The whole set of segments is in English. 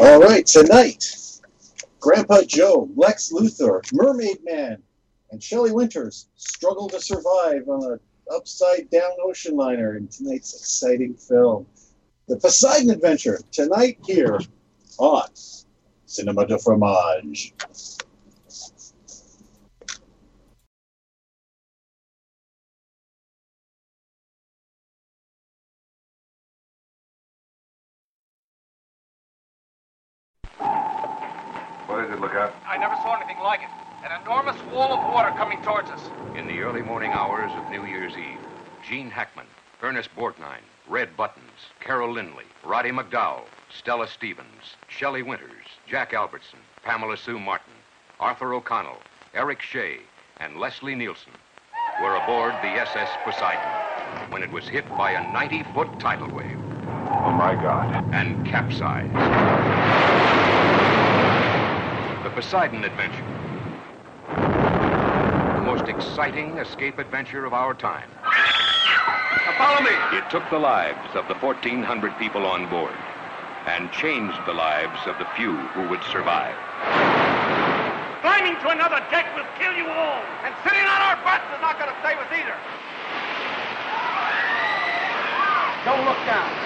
All right, tonight, Grandpa Joe, Lex Luthor, Mermaid Man, and Shelley Winters struggle to survive on a upside-down ocean liner in tonight's exciting film, The Poseidon Adventure, tonight here on Cinema de Fromage. What is it, look out? I never saw anything like it. An enormous wall of water coming towards us. In the early morning hours of New Year's Eve, Gene Hackman, Ernest Borgnine, Red Buttons, Carol Lynley, Roddy McDowall, Stella Stevens, Shelley Winters, Jack Albertson, Pamela Sue Martin, Arthur O'Connell, Eric Shea, and Leslie Nielsen were aboard the SS Poseidon when it was hit by a 90-foot tidal wave. Oh, my God. And capsized. The Poseidon Adventure. Most exciting escape adventure of our time. Now follow me. It took the lives of the 1,400 people on board and changed the lives of the few who would survive. Climbing to another deck will kill you all, and sitting on our butts is not going to save us either. Don't look down.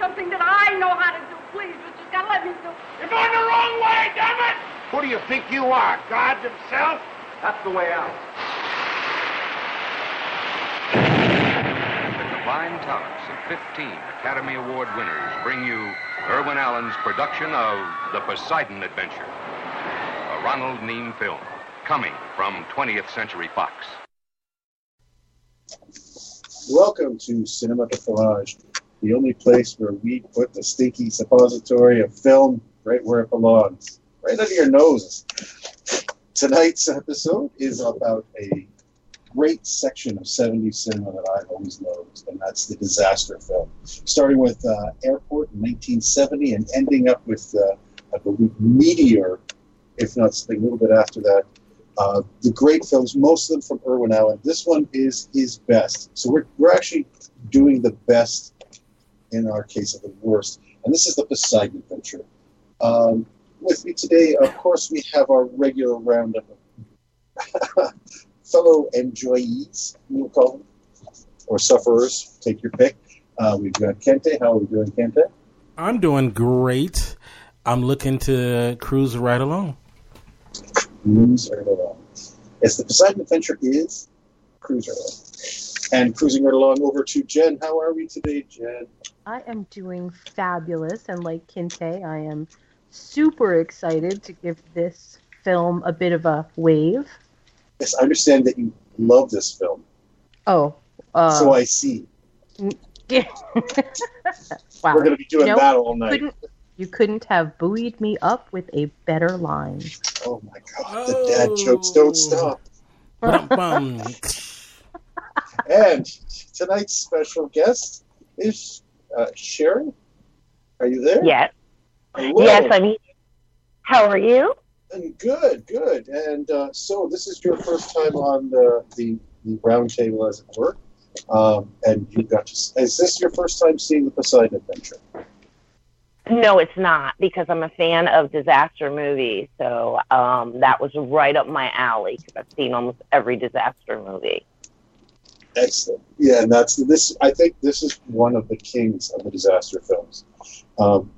Something that I know how to do, please, but you gotta let me do. You're going the wrong way, damn it! Who do you think you are, God himself? That's the way out. The combined talents of 15 Academy Award winners bring you Irwin Allen's production of The Poseidon Adventure, a Ronald Neame film, coming from 20th Century Fox. Welcome to Cinema de Farage, the only place where we put the stinky suppository of film right where it belongs, right under your noses. Tonight's episode is about a great section of 70s cinema that I've always loved, and that's the disaster film. Starting with Airport in 1970 and ending up with, I believe, Meteor, if not something a little bit after that. The great films, most of them from Irwin Allen. This one is his best. So we're actually doing the best in our case of the worst. And this is The Poseidon Adventure. With me today, of course, we have our regular roundup of fellow enjoyees, we'll call them, or sufferers, take your pick. We've got Kente. How are we doing, Kente? I'm doing great. I'm looking to cruise right along. Cruise right along. Yes, The Poseidon Adventure is cruise right along. And cruising right along over to Jen. How are we today, Jen? I am doing fabulous, and like Kinte, I am super excited to give this film a bit of a wave. Yes, I understand that you love this film. Oh. So I see. Yeah. Wow. We're going to be doing that all night. You couldn't have buoyed me up with a better line. Oh, my God. The dad jokes don't stop. And tonight's special guest is... Sherry, are you there? Yes. Hello. Yes, I'm here. How are you? And good. And so this is your first time on the round table, as it were. And you got to... Is this your first time seeing The Poseidon Adventure? No, it's not, because I'm a fan of disaster movies. So that was right up my alley, because I've seen almost every disaster movie. Excellent. Yeah, and this. I think this is one of the kings of the disaster films,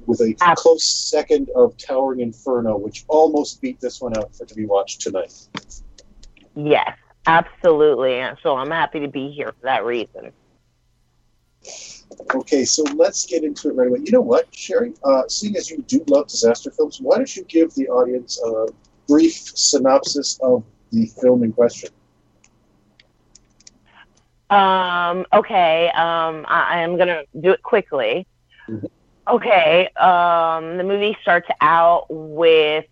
with a close second of Towering Inferno, which almost beat this one out for to be watched tonight. Yes, absolutely. So I'm happy to be here for that reason. Okay, so let's get into it right away. You know what, Sherry? Seeing as you do love disaster films, why don't you give the audience brief synopsis of the film in question? Okay. I am going to do it quickly. Mm-hmm. Okay. The movie starts out with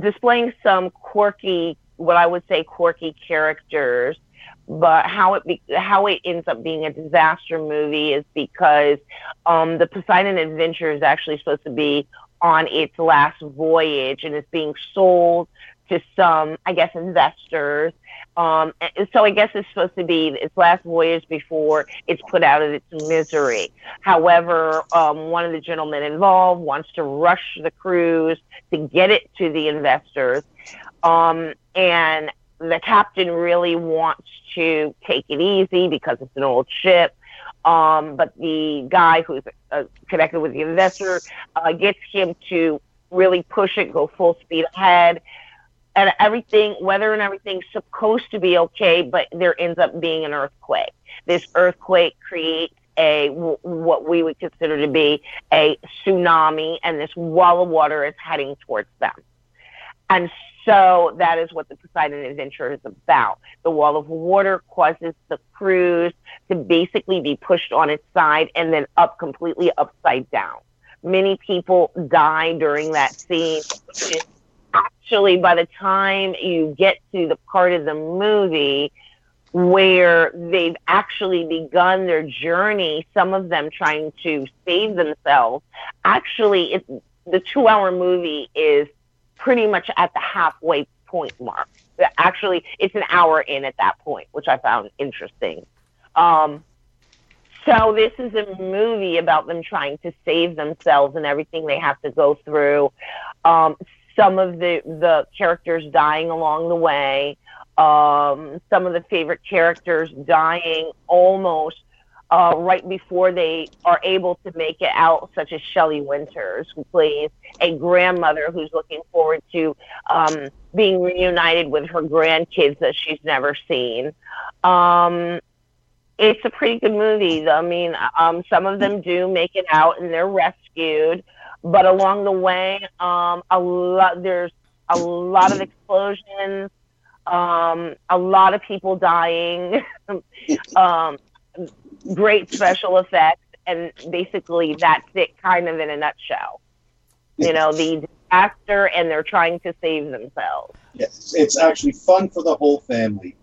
displaying some quirky, what I would say quirky characters, but how it ends up being a disaster movie is because the Poseidon Adventure is actually supposed to be on its last voyage and it's being sold to some, I guess, investors. So I guess it's supposed to be its last voyage before it's put out of its misery. However, one of the gentlemen involved wants to rush the cruise to get it to the investors. And the captain really wants to take it easy because it's an old ship. But the guy who's connected with the investor gets him to really push it, go full speed ahead. And everything's supposed to be okay, but there ends up being an earthquake. This earthquake creates what we would consider to be a tsunami, and this wall of water is heading towards them. And so that is what the Poseidon Adventure is about. The wall of water causes the cruise to basically be pushed on its side and then up completely upside down. Many people die during that scene. Actually, by the time you get to the part of the movie where they've actually begun their journey, some of them trying to save themselves, actually the 2-hour movie is pretty much at the halfway point mark. Actually, it's an hour in at that point, which I found interesting. So this is a movie about them trying to save themselves and everything they have to go through. Some of the characters dying along the way, some of the favorite characters dying almost right before they are able to make it out, such as Shelley Winters, who plays a grandmother who's looking forward to being reunited with her grandkids that she's never seen. It's a pretty good movie. I mean, some of them do make it out and they're rescued. But along the way, there's a lot of explosions, a lot of people dying, great special effects, and basically that's it kind of in a nutshell. You know, the disaster, and they're trying to save themselves. Yes, it's actually fun for the whole family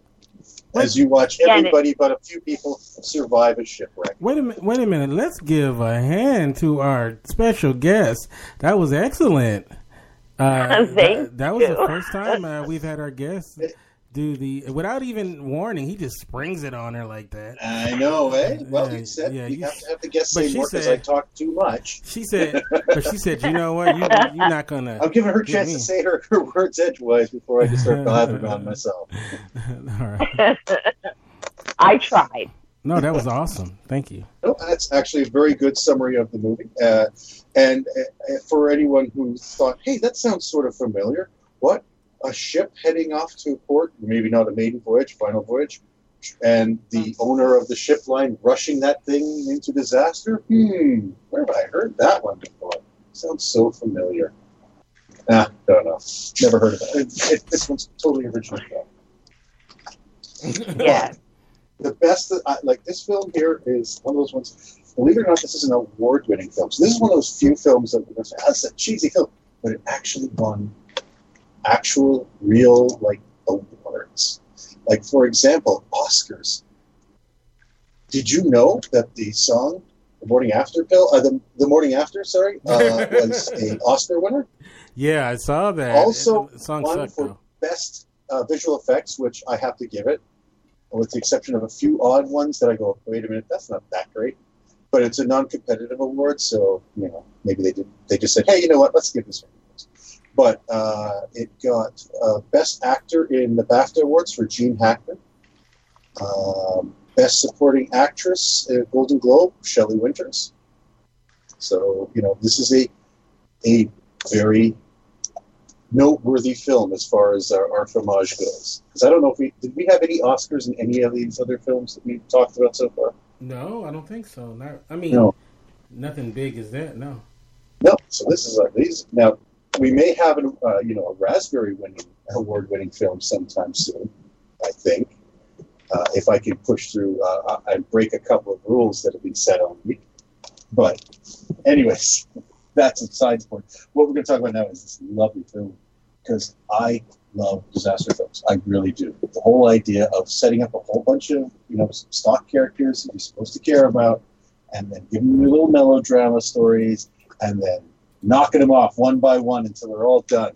as you watch everybody but a few people survive a shipwreck. Wait a minute. Let's give a hand to our special guest. That was excellent. That was the first time we've had our guest do the, without even warning, he just springs it on her like that. I know, eh? Well, he said you have to have the guest say more because I talk too much. She said, but she said, you know what? You're not going to. I'm giving her a chance to say her words edgewise before I just start blabbing about myself. All right. I tried. No, that was awesome. Thank you. No, that's actually a very good summary of the movie. And for anyone who thought, hey, that sounds sort of familiar, what? A ship heading off to port, maybe not a maiden voyage, final voyage, and the owner of the ship line rushing that thing into disaster? Where have I heard that one before? Sounds so familiar. Don't know. Never heard of it. This one's totally original. Yeah. The best, this film here is one of those ones, believe it or not, this is an award-winning film. So this is one of those few films that people say, that's a cheesy film, but it actually won actual, real, awards. Like, for example, Oscars. Did you know that the song, The Morning After, was an Oscar winner? Yeah, I saw that. Also, Best Visual Effects, which I have to give it, with the exception of a few odd ones that I go, wait a minute, that's not that great. But it's a non-competitive award, so, you know, maybe they just said, hey, you know what, let's give this one. But it got Best Actor in the BAFTA Awards for Gene Hackman. Best Supporting Actress in Golden Globe, Shelley Winters. So, you know, this is a very noteworthy film as far as our Fromage goes. Because I don't know if did we have any Oscars in any of these other films that we've talked about so far? No, I don't think so. Nothing big as that, no. No, So this is these now. We may have a Raspberry award-winning film sometime soon, I think, if I can push through and break a couple of rules that have been set on me. But anyways, that's a side point. What we're going to talk about now is this lovely film, because I love disaster films. I really do. The whole idea of setting up a whole bunch of stock characters that you're supposed to care about, and then giving them little melodrama stories, and then knocking them off one by one until they're all done.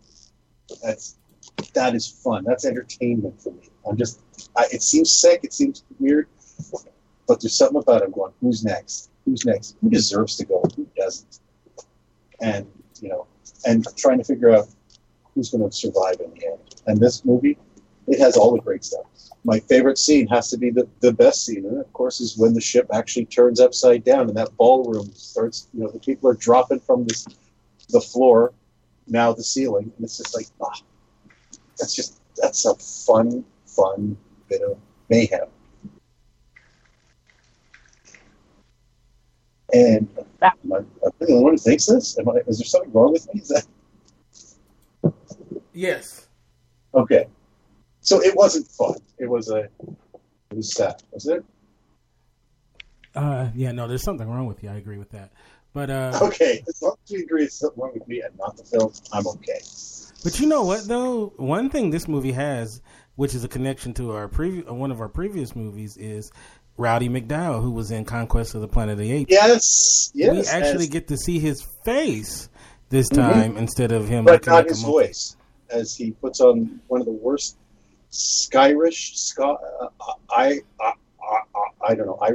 That is fun. That's entertainment for me. It seems sick. It seems weird, but there's something about it. I'm going, who's next? Who's next? Who deserves to go? Who doesn't? And and trying to figure out who's going to survive in the end. And this movie, it has all the great stuff. My favorite scene has to be the best scene, and of course, is when the ship actually turns upside down and that ballroom starts. The people are dropping from the floor, now the ceiling, and it's just like, that's a fun bit of mayhem. And am I the one who thinks this? Is there something wrong with me? Is that? Yes. Okay. So it wasn't fun. It was sad, was it? Yeah, no, there's something wrong with you. I agree with that. But okay, as long as you agree it's something wrong with me and not the film, I'm okay. But you know what, though? One thing this movie has, which is a connection to our one of our previous movies, is Roddy McDowall, who was in Conquest of the Planet of the Apes. Yes. We actually get to see his face this time instead of him. But not his voice, as he puts on one of the worst Irish,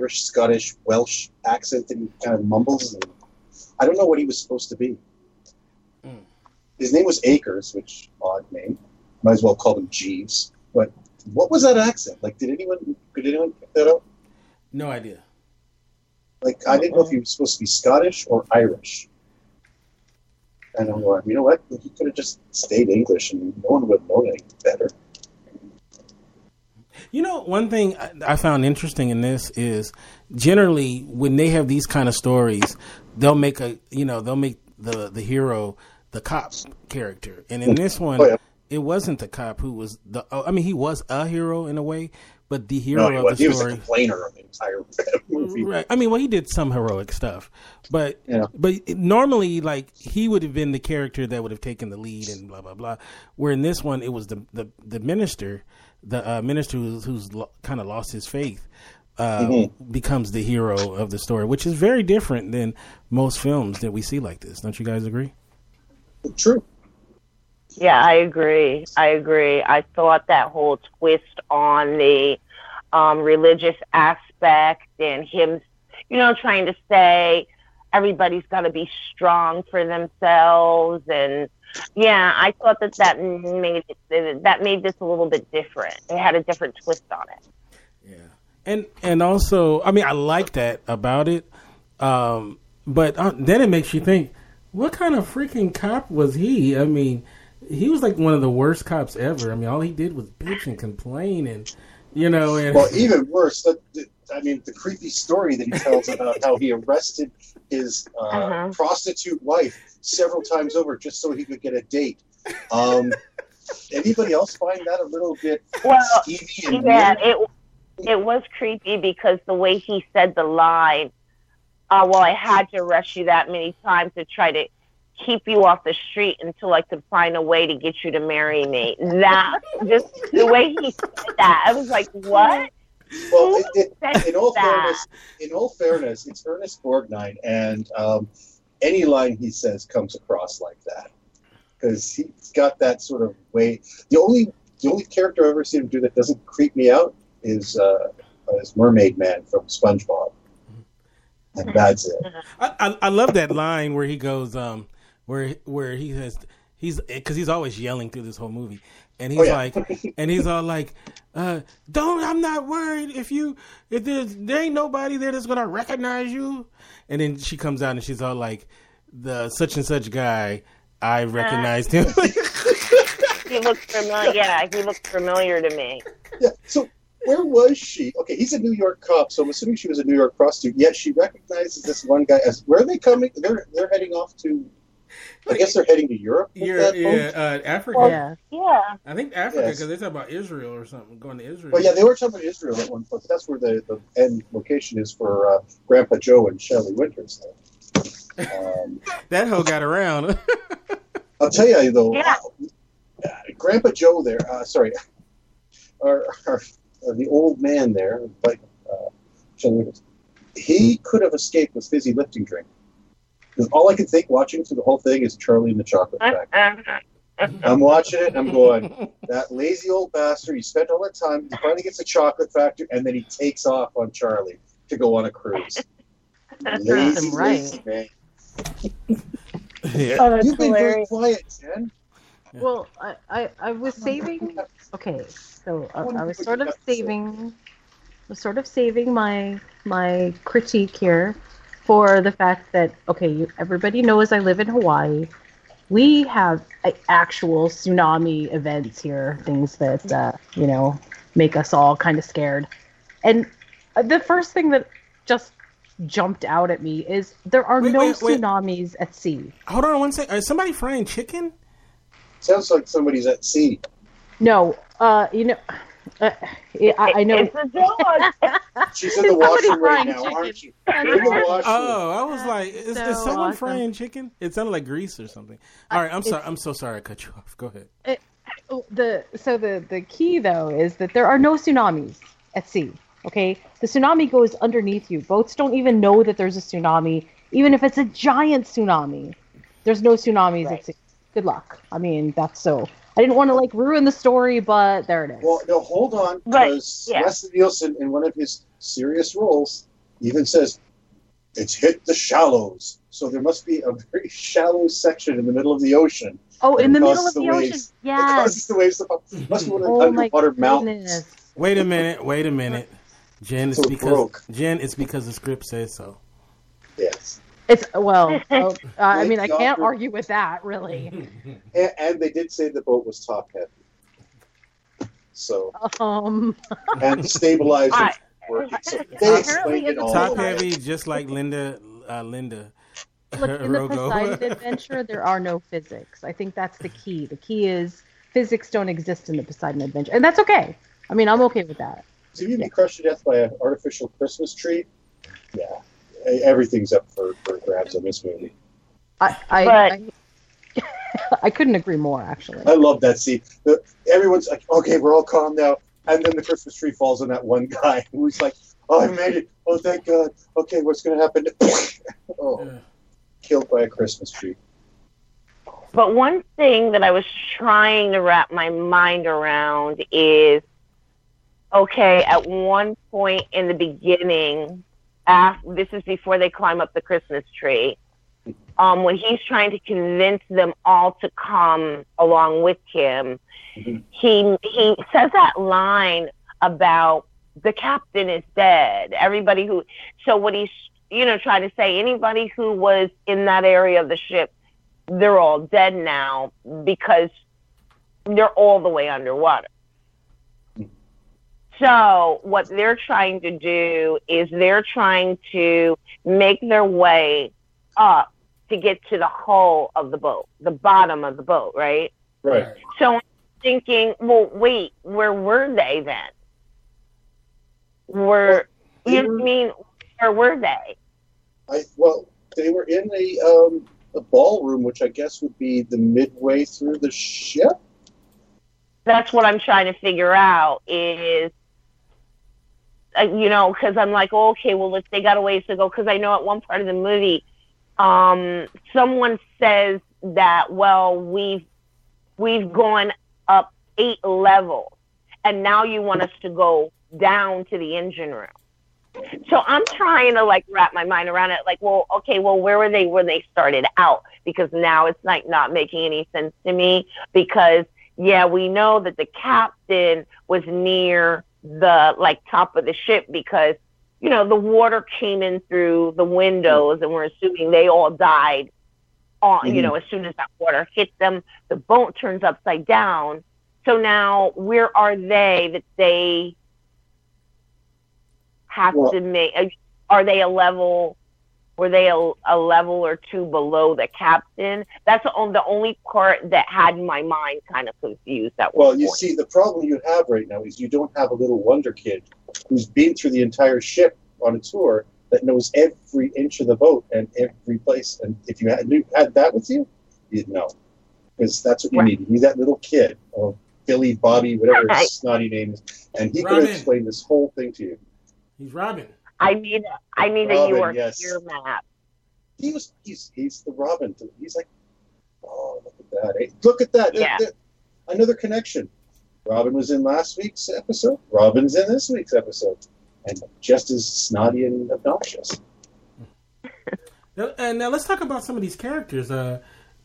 Scottish, Welsh accent that he kind of mumbles. And I don't know what he was supposed to be. Mm. His name was Akers, which odd name. Might as well call him Jeeves. But what was that accent? Like, could anyone pick that up? No idea. Like, I didn't know if he was supposed to be Scottish or Irish. And I'm like, you know what? He could have just stayed English, and no one would have known any better. One thing I found interesting in this is generally when they have these kind of stories, they'll make the hero the cop character, and in this one, it wasn't the cop who was the. I mean, he was a hero in a way, but the hero of the story. He was the complainer of the entire movie. Right. I mean, well, he did some heroic stuff, but normally, like, he would have been the character that would have taken the lead and blah blah blah. Where in this one, it was the minister. The minister who's kind of lost his faith becomes the hero of the story, which is very different than most films that we see like this. Don't you guys agree? True. Yeah, I agree. I thought that whole twist on the religious aspect and him, trying to say everybody's got to be strong for themselves and. Yeah, I thought that made this a little bit different. It had a different twist on it. Yeah, and also, I mean, I like that about it. But then it makes you think, what kind of freaking cop was he? I mean, he was like one of the worst cops ever. I mean, all he did was bitch and complain, and even worse. I mean, the creepy story that he tells about how he arrested his prostitute wife several times over just so he could get a date. Anybody else find that a little bit skeevy and weird? It was creepy because the way he said the line, I had to arrest you that many times to try to keep you off the street until I could find a way to get you to marry me. That, just the way he said that, I was like, what? Well, in all fairness, it's Ernest Borgnine, and any line he says comes across like that because he's got that sort of way. The only character I've ever seen him do that doesn't creep me out is Mermaid Man from SpongeBob, and that's it. I love that line where he goes, where he says because he's always yelling through this whole movie. And he's and he's all like, I'm not worried if there ain't nobody there that's going to recognize you. And then she comes out and she's all like, the such and such guy, I recognized him. He looked familiar. Yeah, he looked familiar to me. Yeah. So where was she? Okay. He's a New York cop. So I'm assuming she was a New York prostitute. Yet she recognizes this one guy as, where are they coming? They're heading off to I guess they're heading to Europe. Africa. I think Africa, because they talk about Israel or something, going to Israel. Well, yeah, they were talking about Israel at one point. That's where the end location is for Grandpa Joe and Shelley Winters. That hoe got around. I'll tell you, though, Grandpa Joe there, the old man there, like Shelley Winters, he could have escaped with fizzy lifting drink. Because all I can think watching through the whole thing is Charlie and the Chocolate Factory. I'm watching it, I'm going, that lazy old bastard, he spent all that time, he finally gets a Chocolate Factory, and then he takes off on Charlie to go on a cruise. Lazy man. Yeah. Oh, that's You've been hilarious. Very quiet, Jen. Yeah. Well, I was saving... Okay, so I was sort of saving my critique here. For the fact that, everybody knows I live in Hawaii. We have actual tsunami events here, things that, make us all kind of scared. And the first thing that just jumped out at me is there are tsunamis at sea. Hold on one second. Is somebody frying chicken? Sounds like somebody's at sea. No, I know. It's a dog. She's in the washroom right now, chicken. Aren't you? Oh, I was like, is someone frying chicken? It sounded like grease or something. All right, I'm sorry. I'm so sorry I cut you off. Go ahead. The key, though, is that there are no tsunamis at sea, okay? The tsunami goes underneath you. Boats don't even know that there's a tsunami. Even if it's a giant tsunami, there's no tsunamis at sea. Good luck. I mean, that's so... I didn't want to ruin the story, but there it is. Well, no, hold on, because Leslie Nielsen, in one of his serious roles, even says it's hit the shallows. So there must be a very shallow section in the middle of the ocean. Oh, in the middle of the ocean, yes. It causes the waves to pop. It must be one of the underwater mountains. Wait a minute, Jen. It's because the script says so. Yes. It's I can't argue with that, really. And they did say the boat was top heavy, so and the stabilizers were so they explained it all. Top heavy, just like Linda. Look, in the Poseidon Adventure, there are no physics. I think that's the key. The key is physics don't exist in the Poseidon Adventure, and that's okay. I mean, I'm okay with that. So if you be crushed to death by an artificial Christmas tree, everything's up for grabs in this movie. I couldn't agree more, actually. I love that scene. Everyone's like, okay, we're all calm now. And then the Christmas tree falls on that one guy who's like, oh, I made it. Oh, thank God. Okay, what's going to happen? Killed by a Christmas tree. But one thing that I was trying to wrap my mind around is, at one point in the beginning... this is before they climb up the Christmas tree, when he's trying to convince them all to come along with him, he says that line about the captain is dead. What he's trying to say, anybody who was in that area of the ship, they're all dead now because they're all the way underwater. So what they're trying to do is they're trying to make their way up to get to the hull of the boat, the bottom of the boat, right? Right. So I'm thinking, well, wait, where were they then? Where were they? They were in the ballroom, which I guess would be the midway through the ship. That's what I'm trying to figure out is, because I'm like, if they got a ways to go, because I know at one part of the movie, someone says that, we've gone up 8 levels, and now you want us to go down to the engine room. So I'm trying to, wrap my mind around it, where were they when they started out? Because now it's, not making any sense to me, because... Yeah, we know that the captain was near the, top of the ship because, the water came in through the windows and we're assuming they all died as soon as that water hit them. The boat turns upside down. So now where are they that they have to make? Are they a level Were they a level or two below the captain? That's the only part that had my mind kind of confused. See, the problem you have right now is you don't have a little wonder kid who's been through the entire ship on a tour that knows every inch of the boat and every place. And if you had that with you, you'd know. Because that's what you need. You need that little kid or Billy, Bobby, whatever his snotty name is. And he could explain this whole thing to you. He's Robin. I need a York Pier map. He's the Robin. He's like, oh, look at that. Hey, look at that. Yeah. Another connection. Robin was in last week's episode. Robin's in this week's episode. And just as snotty and obnoxious. And now let's talk about some of these characters.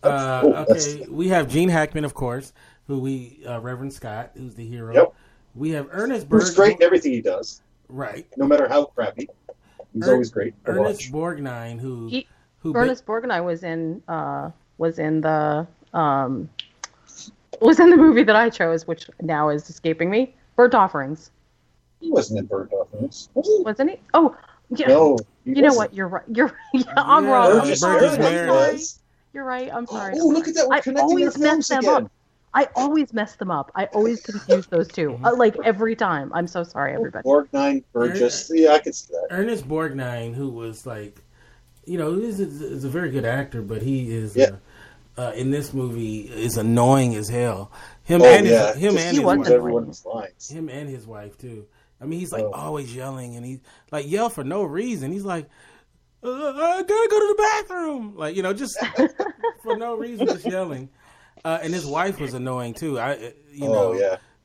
We have Gene Hackman, of course, who Reverend Scott, who's the hero. Yep. We have Ernest Borgnine. Who's great in everything he does. Right. No matter how crappy, he's always great. Ernest Borgnine, Borgnine was in the movie that I chose, which now is escaping me. Burnt Offerings. He wasn't in Burnt Offerings, was he? Wasn't he? Oh, yeah. No. You know what? You're right. I'm wrong. You're right. I'm sorry. Oh, look at that! We're connecting their films again. I always mess them up. I always confuse those two, like every time. I'm so sorry, everybody. Borgnine, Burgess. I could see that. Ernest Borgnine, who was is a very good actor, but he is in this movie is annoying as hell. Him and his wife too. I mean, he's always yelling, and he yell for no reason. He's like, I gotta go to the bathroom, just for no reason, just yelling. And his wife was annoying too.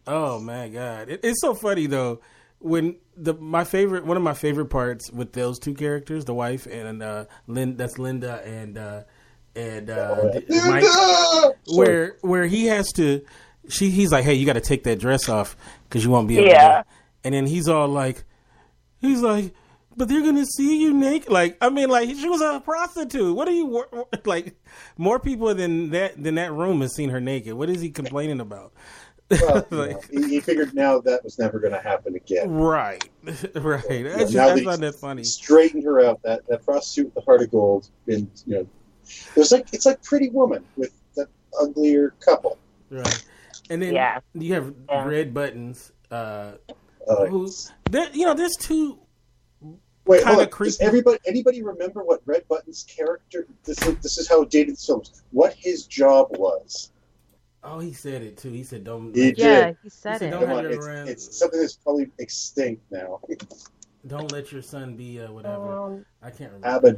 Oh my God, it's so funny though. When one of my favorite parts with those two characters, the wife and Linda and Mike, where he has to, he's like, hey, you got to take that dress off because you won't be able to. And then he's all like, but they're gonna see you naked. She was a prostitute. What are you more people than that room has seen her naked? What is he complaining about? Well, he figured now that was never gonna happen again. Right. So, I found that funny. Straightened her out. That prostitute with the heart of gold. And it's like Pretty Woman with that uglier couple. Right. And then you have Red Buttons. There's two. Wait, hold on. Does anybody remember what Red Button's character? This is how it dated the films. What his job was? Oh, he said it too. He said, "Don't." He said it. Don't let it's something that's probably extinct now. Don't let your son be whatever. I can't remember.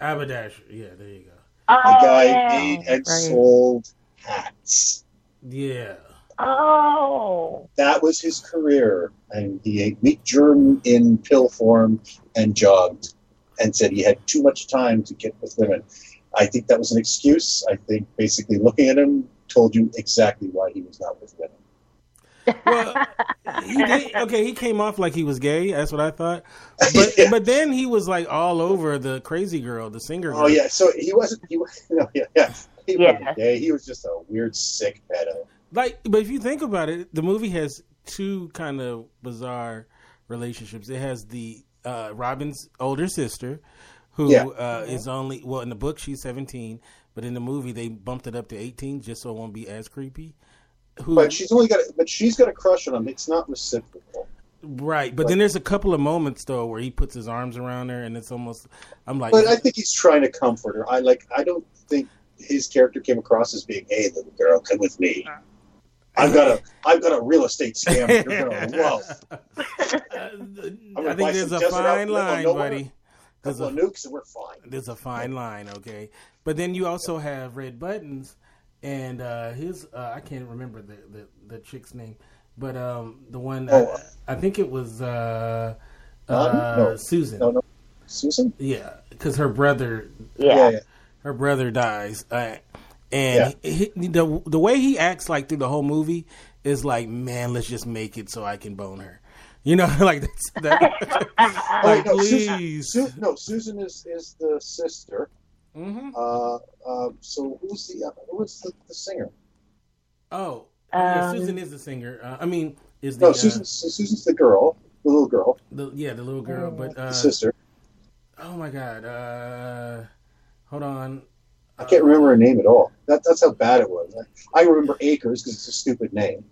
Aberdasher. Yeah, there you go. The guy made and sold hats. Yeah. Oh, that was his career, and he ate meat germ in pill form and jogged, and said he had too much time to get with women. I think that was an excuse. I think basically looking at him told you exactly why he was not with women. Well, he came off like he was gay. That's what I thought. But but then he was like all over the crazy girl, the singer. Girl. Oh yeah, so he wasn't. He wasn't gay. He was just a weird, sick pedo. But if you think about it, the movie has two kind of bizarre relationships. It has the Robin's older sister, who is only in the book she's 17, but in the movie they bumped it up to 18 just so it won't be as creepy. But she's got a crush on him. It's not reciprocal. Right, but then there's a couple of moments though where he puts his arms around her, and it's almost But I think he's trying to comfort her. I don't think his character came across as being, hey, little girl, come with me. I've got a real estate scam that you're gonna love. I think there's a fine line, buddy. There's a nukes and we're fine. There's a fine line, okay. But then you also have Red Buttons and his I can't remember the chick's name, but the one I think it was Susan. No. Susan? Yeah, because her brother. Yeah. Her brother dies. The way he acts through the whole movie is man, let's just make it so I can bone her. Please. Susan is the sister. Mm-hmm. So who's the singer? Oh, Susan is the singer. Susan's the girl, the little girl. The little girl, but the sister. oh my God, hold on. I can't remember her name at all. That's how bad it was. I remember Acres because it's a stupid name.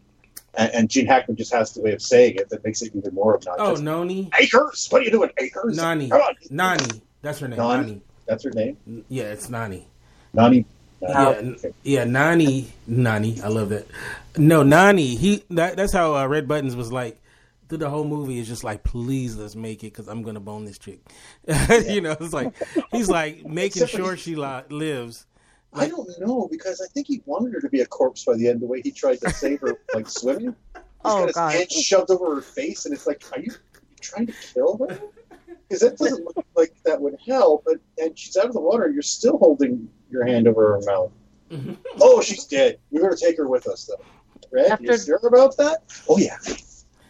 And Gene Hackman just has the way of saying it that makes it even more obnoxious. Oh, Noni? Acres? What are you doing, Acres? Nani. Come on. Nani. That's her name. Nani. That's her name? Yeah, it's Nani. Nani. Yeah, Nani. Nani. I love that. No, Nani. That's how Red Buttons was like. Through the whole movie is just like, please, let's make it because I'm gonna bone this chick. You know, it's like he's like making sure she lives. Like, I don't know because I think he wanted her to be a corpse by the end. The way he tried to save her, like swimming, he's got his hand shoved over her face, and it's like, are you trying to kill her? Because that doesn't look like that would help. And she's out of the water, and you're still holding your hand over her mouth. Mm-hmm. Oh, she's dead. We're gonna take her with us, though. Red, you sure about that? Oh yeah.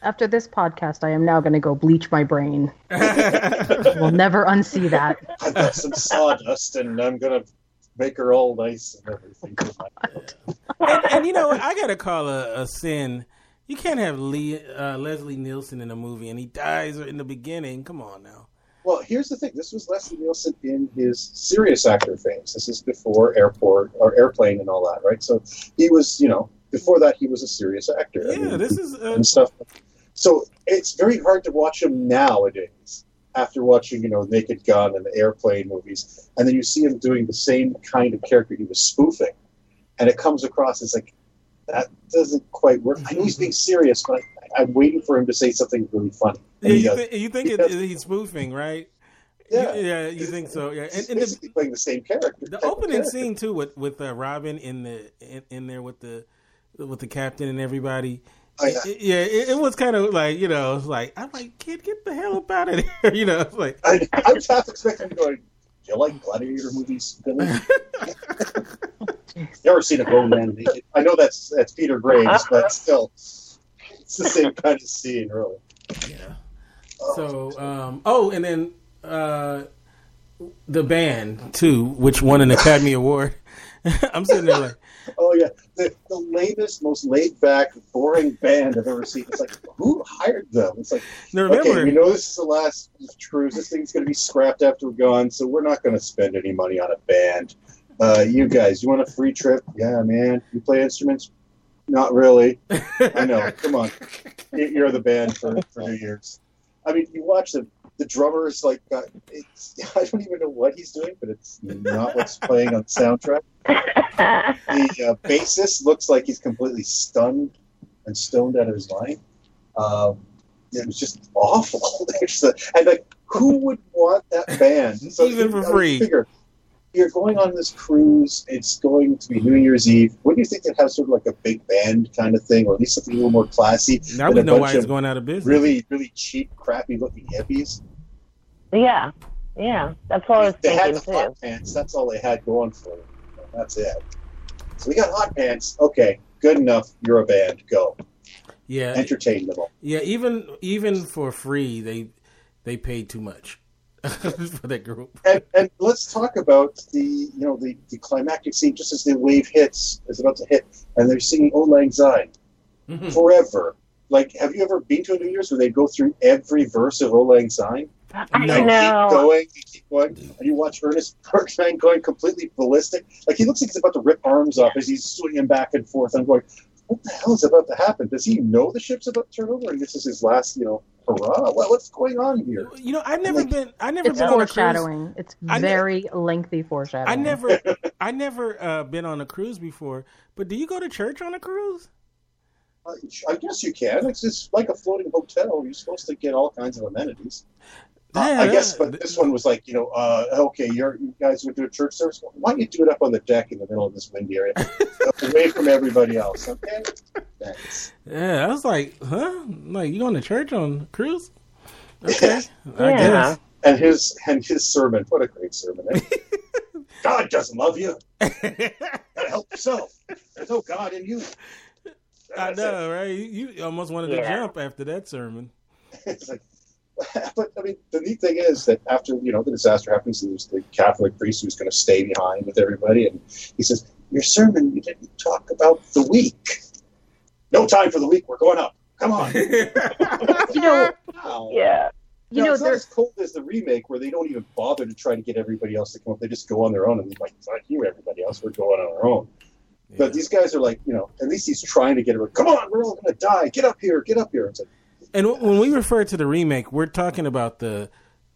After this podcast, I am now going to go bleach my brain. We'll never unsee that. I've got some sawdust, and I'm going to make her all nice and everything. And you know, I got to call a sin. You can't have Leslie Nielsen in a movie, and he dies in the beginning. Come on now. Well, here's the thing. This was Leslie Nielsen in his serious actor phase. This is before Airplane and all that, right? So he was, you know, before that, he was a serious actor. Yeah, this is... and stuff. So it's very hard to watch him nowadays after watching, you know, Naked Gun and the Airplane movies. And then you see him doing the same kind of character he was spoofing. And it comes across as like, that doesn't quite work. I know he's being serious, but I'm waiting for him to say something really funny. Yeah, you think he's spoofing, right? Yeah. You think so. Yeah. And basically playing the same character. The opening scene, too, with Robin in there with the captain and everybody. Oh, yeah. It was kind of like, you know, like, I'm like, kid, get the hell up out of here. You know, like. I was half expecting to go, do you like gladiator movies? You ever seen a bone man naked? I know that's Peter Graves, but still, it's the same kind of scene, really. Yeah. And then the band, too, which won an Academy Award. I'm sitting there like, oh yeah, the lamest, most laid-back, boring band I've ever seen. It's like, who hired them? It's like, now remember, okay, we know this is the last cruise. This thing's going to be scrapped after we're gone, so we're not going to spend any money on a band. You guys, you want a free trip? Yeah, man. You play instruments? Not really. I know. Come on, you're the band for 2 years. I mean, you watch them. The drummer is like, I don't even know what he's doing, but it's not what's playing on the soundtrack. The bassist looks like he's completely stunned and stoned out of his mind. It was just awful. And like, who would want that band? So even for free. Figure, you're going on this cruise. It's going to be New Year's Eve. Wouldn't you think they'd have sort of like a big band kind of thing, or at least something a little more classy? Now we know why it's going out of business. Really, really cheap, crappy-looking hippies. Yeah. That's all I was thinking, too. They had the hot pants. That's all they had going for them. That's it. So we got hot pants. Okay, good enough. You're a band. Go. Yeah. Entertain them all. Yeah, even for free, they paid too much. For that group. And let's talk about the climactic scene just as the wave is about to hit, and they're singing Auld Lang Syne forever. Like, have you ever been to a New Year's where they go through every verse of Auld Lang Syne? Keep going, and you watch Ernest Borgnine going completely ballistic. Like, he looks like he's about to rip arms off as he's swinging back and forth. I'm going, what the hell is about to happen? Does he know the ship's about to turn over, and this is his last, hurrah? What's going on here? You know, I've never been on a cruise. It's foreshadowing. It's very lengthy foreshadowing. I never been on a cruise before, but do you go to church on a cruise? I guess you can. It's just like a floating hotel. You're supposed to get all kinds of amenities. I guess, but this one was like, okay, you guys would do a church service. Why don't you do it up on the deck in the middle of this windy area, away from everybody else? Okay, thanks. Yeah, I was like, huh? Like, you going to church on a cruise? Okay, I guess. And his sermon, what a great sermon! Eh? God doesn't love you. Gotta help yourself. There's no God in you. That's I know, right? You almost wanted to jump after that sermon. It's like. But, I mean, the neat thing is that after, the disaster happens, there's the Catholic priest who's going to stay behind with everybody, and he says, your sermon, you didn't talk about the week. No time for the week. We're going up. Come on. You know, it's not as cold as the remake, where they don't even bother to try to get everybody else to come up. They just go on their own, and they're like, it's not you, everybody else. We're going on our own. Yeah. But these guys are like, you know, at least he's trying to get everyone. Come on, we're all going to die. Get up here. Get up here. It's like, and when we refer to the remake, we're talking about the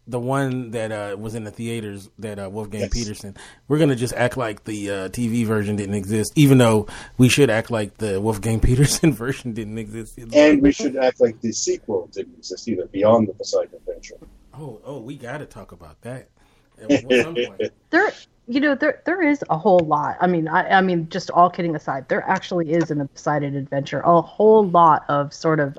one that was in the theaters, that Wolfgang Peterson. We're going to just act like the TV version didn't exist, even though we should act like the Wolfgang Peterson version didn't exist. And we should act like the sequel didn't exist either, Beyond the Poseidon Adventure. Oh, we got to talk about that at some point. There is a whole lot. I mean, I mean, just all kidding aside, there actually is in the Poseidon Adventure a whole lot of sort of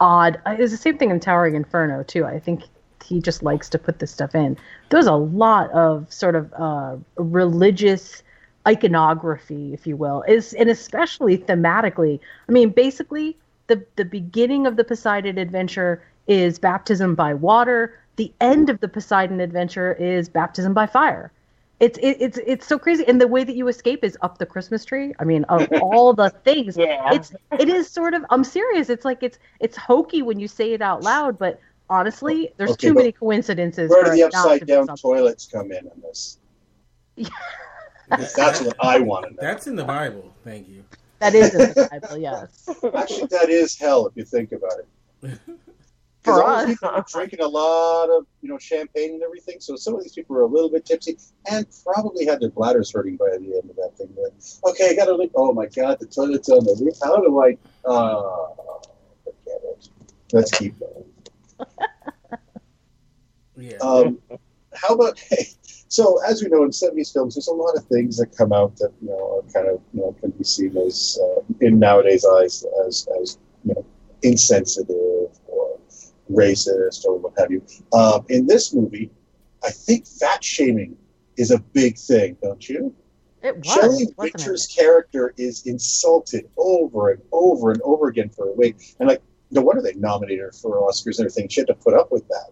odd. It's the same thing in Towering Inferno, too. I think he just likes to put this stuff in. There's a lot of sort of religious iconography, if you will, and especially thematically. I mean, basically, the beginning of the Poseidon Adventure is baptism by water. The end of the Poseidon Adventure is baptism by fire. It's so crazy, and the way that you escape is up the Christmas tree. I mean, of all the things, it is sort of. I'm serious. It's like it's hokey when you say it out loud, but honestly, there's too many coincidences. Where do the upside down toilets come in on this? Yeah. That's what I want to know. That's in the Bible. Thank you. That is in the Bible. Yes. Actually, that is hell if you think about it. For us, people are drinking a lot of champagne and everything, so some of these people were a little bit tipsy and probably had their bladders hurting by the end of that thing. Like, okay, I gotta leave. Oh my god, the toilet's on the roof. How do I? Forget it. Let's keep going. Yeah. How about? Hey, so as we know in '70s films, there's a lot of things that come out that are kind of can be seen as in nowadays eyes as insensitive, racist, or what have you. In this movie, I think fat shaming is a big thing, don't you? It was. Shelley Winters' character is insulted over and over and over again for her weight. And like, no wonder they nominated her for Oscars and everything. She had to put up with that.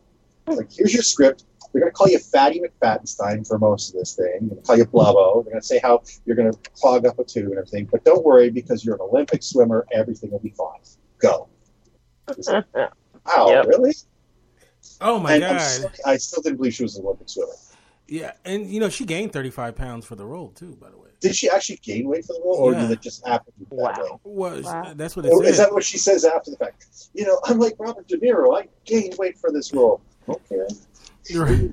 It's like, here's your script. They're going to call you Fatty McFattenstein for most of this thing. They're going to call you Blubbo. They're going to say how you're going to clog up a tube and everything. But don't worry, because you're an Olympic swimmer, everything will be fine. Go. Wow, yep. Really? Oh, my God. I still didn't believe she was an Olympic swimmer. Yeah, and, she gained 35 pounds for the role, too, by the way. Did she actually gain weight for the role, or did it just happen that way? Wow. That's what it said. Is that what she says after the fact? I'm like Robert De Niro. I gained weight for this role. Okay. Right.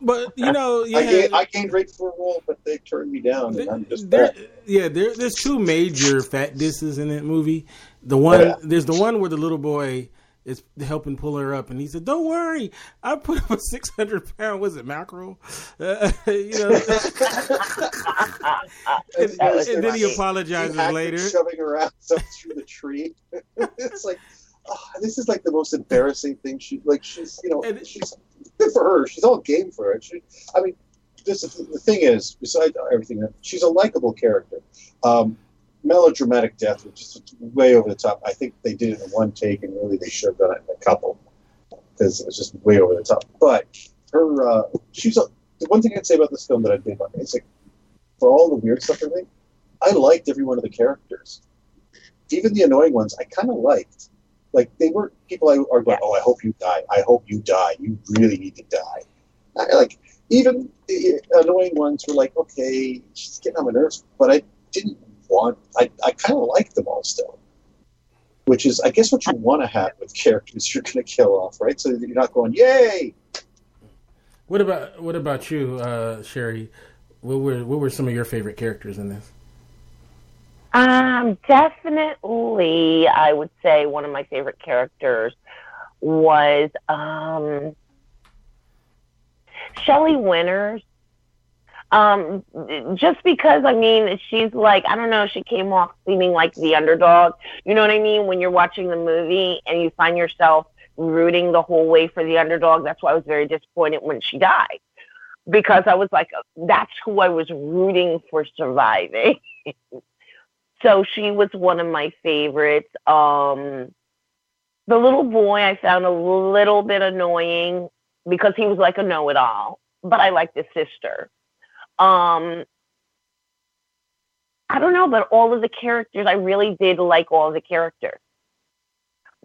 But, I gained weight for a role, but they turned me down, and I'm just fat. Yeah, there's two major fat disses in that movie. There's the one where the little boy is helping pull her up, and he said, "Don't worry, I put up a 600-pound mackerel?" And then he apologizes later, shoving her out through the tree. It's like, this is like the most embarrassing thing. She's she's good for her. She's all game for it. The thing is, besides everything, she's a likable character. Melodramatic death, which is way over the top. I think they did it in one take, and really they should have done it in a couple, because it was just way over the top. But her, the one thing I'd say about this film that I did, it's like, for all the weird stuff and everything, I liked every one of the characters, even the annoying ones. I kind of liked. Like, they were people I are going, "Oh, I hope you die. I hope you die. You really need to die." Like, even the annoying ones were like, "Okay, she's getting on my nerves," but I didn't. I kind of like them all still, which is, I guess, what you want to have with characters you're going to kill off, right? So that you're not going, "Yay!" What about you, Sherry? What were some of your favorite characters in this? Definitely, I would say one of my favorite characters was Shelley Winters. Just because, I mean, she's like, I don't know, she came off seeming like the underdog. You know what I mean? When you're watching the movie and you find yourself rooting the whole way for the underdog, that's why I was very disappointed when she died. Because I was like, that's who I was rooting for surviving. So she was one of my favorites. The little boy I found a little bit annoying because he was like a know-it-all. But I liked his sister. I don't know, but all of the characters, I really did like all the characters.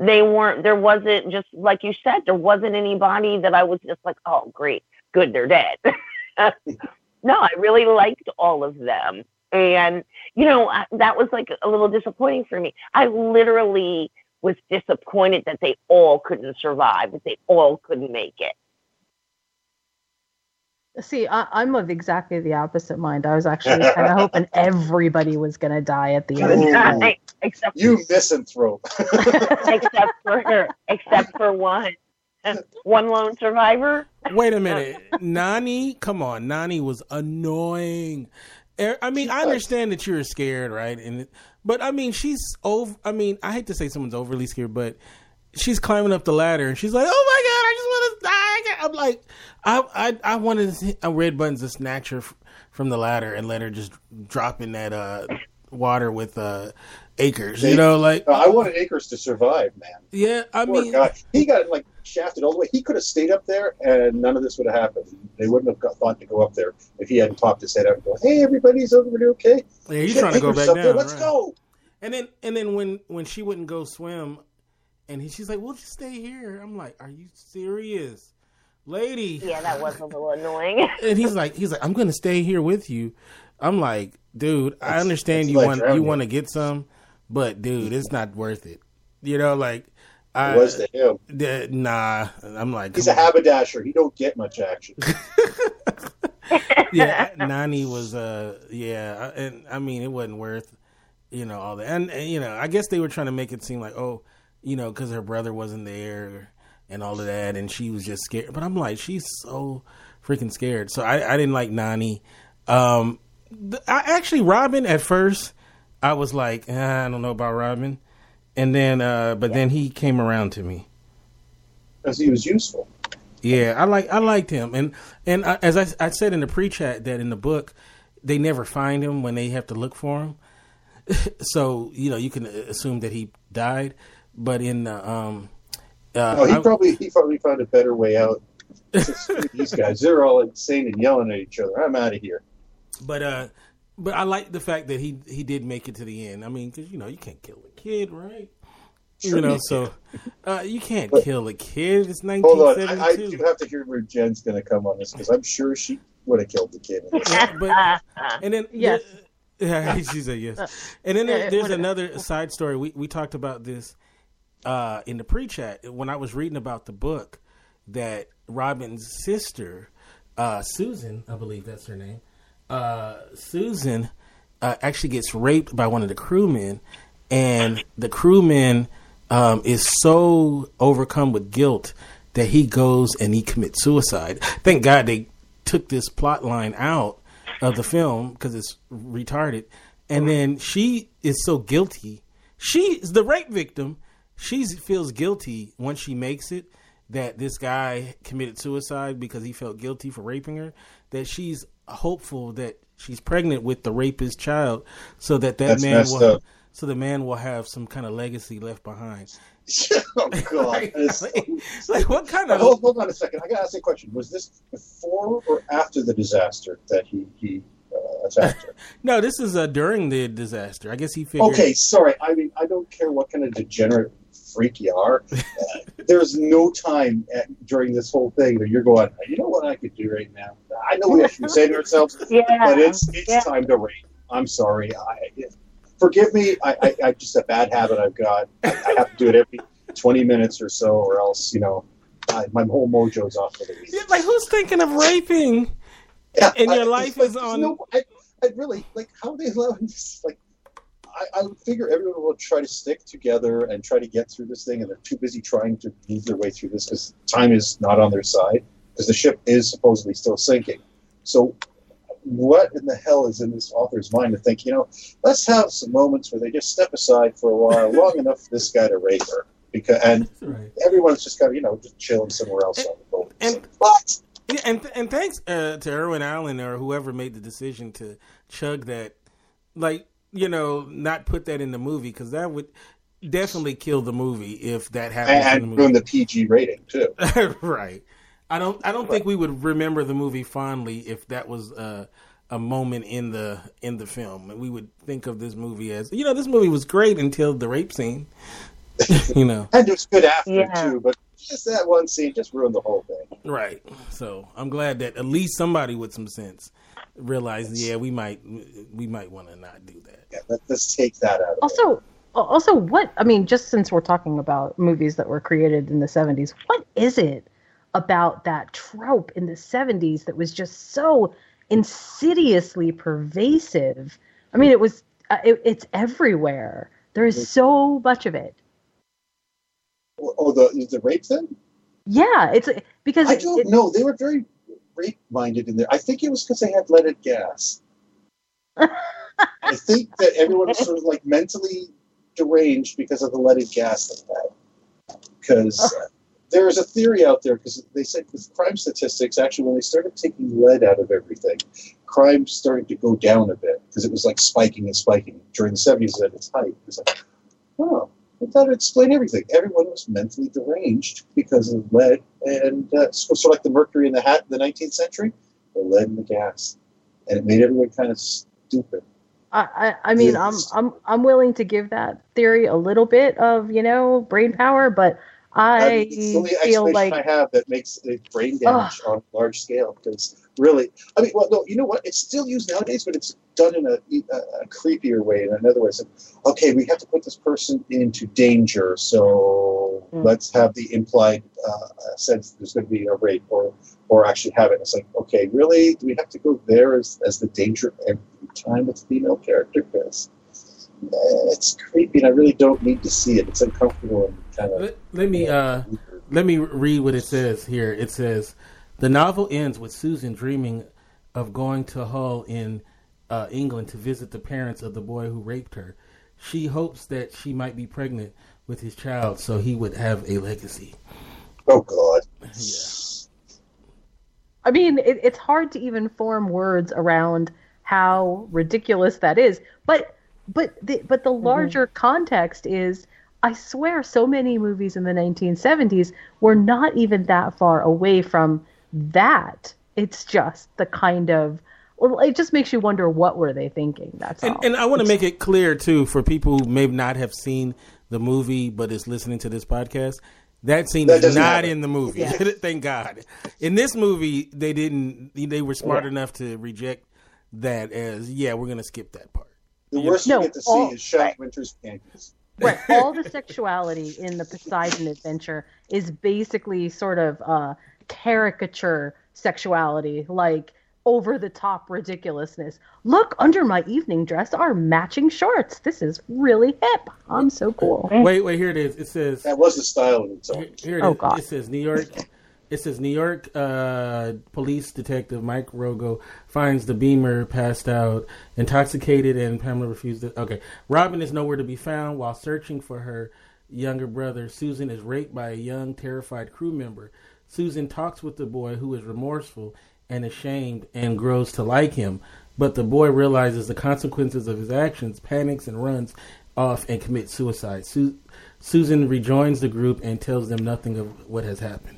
they weren't, there wasn't, just like you said, there wasn't anybody that I was just like, oh, great, good, they're dead. No, I really liked all of them. And, you know, that was like a little disappointing for me. I literally was disappointed that they all couldn't survive, that they all couldn't make it. See, I'm of exactly the opposite mind. I was actually kind of hoping everybody was going to die at the end. Except you misanthrope. except for one. One lone survivor? Wait a minute. Nani? Come on. Nani was annoying. I mean, I understand that you're scared, right? But I mean, I hate to say someone's overly scared, but she's climbing up the ladder and she's like, "Oh my God, I just want to die." I'm like, I wanted Red Buttons to snatch her from the ladder and let her just drop in that water with Akers, you know, like I wanted Akers to survive, man. Yeah, I mean, he got like shafted all the way. He could have stayed up there, and none of this would have happened. They wouldn't have thought to go up there if he hadn't popped his head out and go, "Hey, everybody's over there, okay?" Yeah, he's trying to go back down. Let's go. And then when she wouldn't go swim, and she's like, "We'll just stay here." I'm like, "Are you serious, lady?" Yeah, that was a little annoying. And he's like, "I'm going to stay here with you." I'm like, dude, I understand you want to get some, but dude, it's not worth it. You know, like it was to him. Nah, I'm like, he's a haberdasher. He don't get much action. Yeah, Nani was and I mean, it wasn't worth, you know, all that. And you know, I guess they were trying to make it seem like, oh, you know, because her brother wasn't there and all of that, and she was just scared. But I'm like, she's so freaking scared. So I didn't like Nani. Robin at first, I was like, I don't know about Robin, and then, then he came around to me because he was useful. Yeah, I liked him, and as I said in the pre-chat that in the book, they never find him when they have to look for him, so you know you can assume that he died, but in he probably found a better way out. These guys, they're all insane and yelling at each other. I'm out of here. But I like the fact that he did make it to the end. I mean, because, you know, you can't kill a kid, right? Sure, you know, so you can't kill a kid. It's 1972. Hold on. I do have to hear where Jen's going to come on this, because I'm sure she would have killed the kid. Yes. She said yes. And then there's another side story. We talked about this in the pre-chat when I was reading about the book that Robin's sister, Susan, I believe that's her name, Susan actually gets raped by one of the crewmen, and the crewman is so overcome with guilt that he goes and he commits suicide. Thank God they took this plot line out of the film because it's retarded. And then she is so guilty. She's the rape victim. She feels guilty once she makes it that this guy committed suicide because he felt guilty for raping her, that she's hopeful that she's pregnant with the rapist child so the man will have some kind of legacy left behind. Oh God. like what kind of hold on a second, I gotta ask a question. Was this before or after the disaster that he attacked her? No, this is during the disaster. I guess he figured. Okay, sorry. I mean, I don't care what kind of degenerate freak you are. There's no time during this whole thing that you're going, you know what I could do right now? I know what I should say to ourselves, but it's time to rain. I'm sorry. Forgive me. I just a bad habit I've got. I have to do it every 20 minutes or so, or else, you know, my whole mojo's off for the week. Yeah, like, who's thinking of raping? Yeah, and your life is like, on. No, I really, like, how they love this, like, I figure everyone will try to stick together and try to get through this thing, and they're too busy trying to move their way through this because time is not on their side, because the ship is supposedly still sinking. So what in the hell is in this author's mind to think, you know, let's have some moments where they just step aside for a while long enough for this guy to rape her, and everyone's just got to, you know, just chilling somewhere else on the boat. And thanks to Irwin Allen or whoever made the decision to chug that, like, you know, not put that in the movie, because that would definitely kill the movie if that happened. And ruin the PG rating too. Right. I don't think we would remember the movie fondly if that was a moment in the film. We would think of this movie as, you know, this movie was great until the rape scene. you know. And it was good after, too, but just that one scene just ruined the whole thing. Right. So I'm glad that at least somebody with some sense realized, we might want to not do that. Yeah, let's take that out of it. Also, just since we're talking about movies that were created in the 70s, what is it about that trope in the 70s that was just so insidiously pervasive? I mean, it's everywhere. There is so much of it. Oh, the rape thing? Yeah, it's because... I don't know. They were very rape-minded in there. I think it was because they had leaded gas. I think that everyone was sort of like mentally deranged because of the leaded gas they had. Because there is a theory out there, because they said with crime statistics, actually when they started taking lead out of everything, crime started to go down a bit, because it was like spiking during the 70s at its height. It's like, wow. That would explain everything. Everyone was mentally deranged because of lead, and sort of like the mercury in the hat in the 19th century, the lead in the gas, and it made everyone kind of stupid. I mean, I'm willing to give that theory a little bit of brain power, but I feel like I have that makes brain damage on a large scale. Because really, I mean, well, no, you know what? It's still used nowadays, but it's done in a creepier way, in another way. So, okay, we have to put this person into danger, so let's have the implied sense there's going to be a rape, or actually have it. It's like, okay, really? Do we have to go there as the danger every time with the female character? Because it's creepy, and I really don't need to see it. It's uncomfortable and kind of... Let me read what it says here. It says, the novel ends with Susan dreaming of going to Hull in England to visit the parents of the boy who raped her. She hopes that she might be pregnant with his child so he would have a legacy. Oh, God. Yeah. I mean, it's hard to even form words around how ridiculous that is. But the larger context is, I swear so many movies in the 1970s were not even that far away from that. It's just the kind of... Well, it just makes you wonder, what were they thinking? That's all. And I want to make it clear, too, for people who may not have seen the movie but is listening to this podcast, that scene is not happen. In the movie. Yeah. Thank God. In this movie, they were smart enough to reject that as, we're going to skip that part. The worst you get to see is Shelley Winters' panties. Right. All the sexuality in the Poseidon Adventure is basically sort of caricature sexuality, like... over-the-top ridiculousness. Look, under my evening dress are matching shorts. This is really hip. I'm so cool. Wait, here it is. It says... That was the style of the time. Here it is. God. It says New York police detective Mike Rogo finds the Beamer passed out, intoxicated, and Pamela refused to... Okay. Robin is nowhere to be found. While searching for her younger brother, Susan is raped by a young, terrified crew member. Susan talks with the boy, who is remorseful and ashamed, and grows to like him. But the boy realizes the consequences of his actions, panics, and runs off and commits suicide. Susan rejoins the group and tells them nothing of what has happened.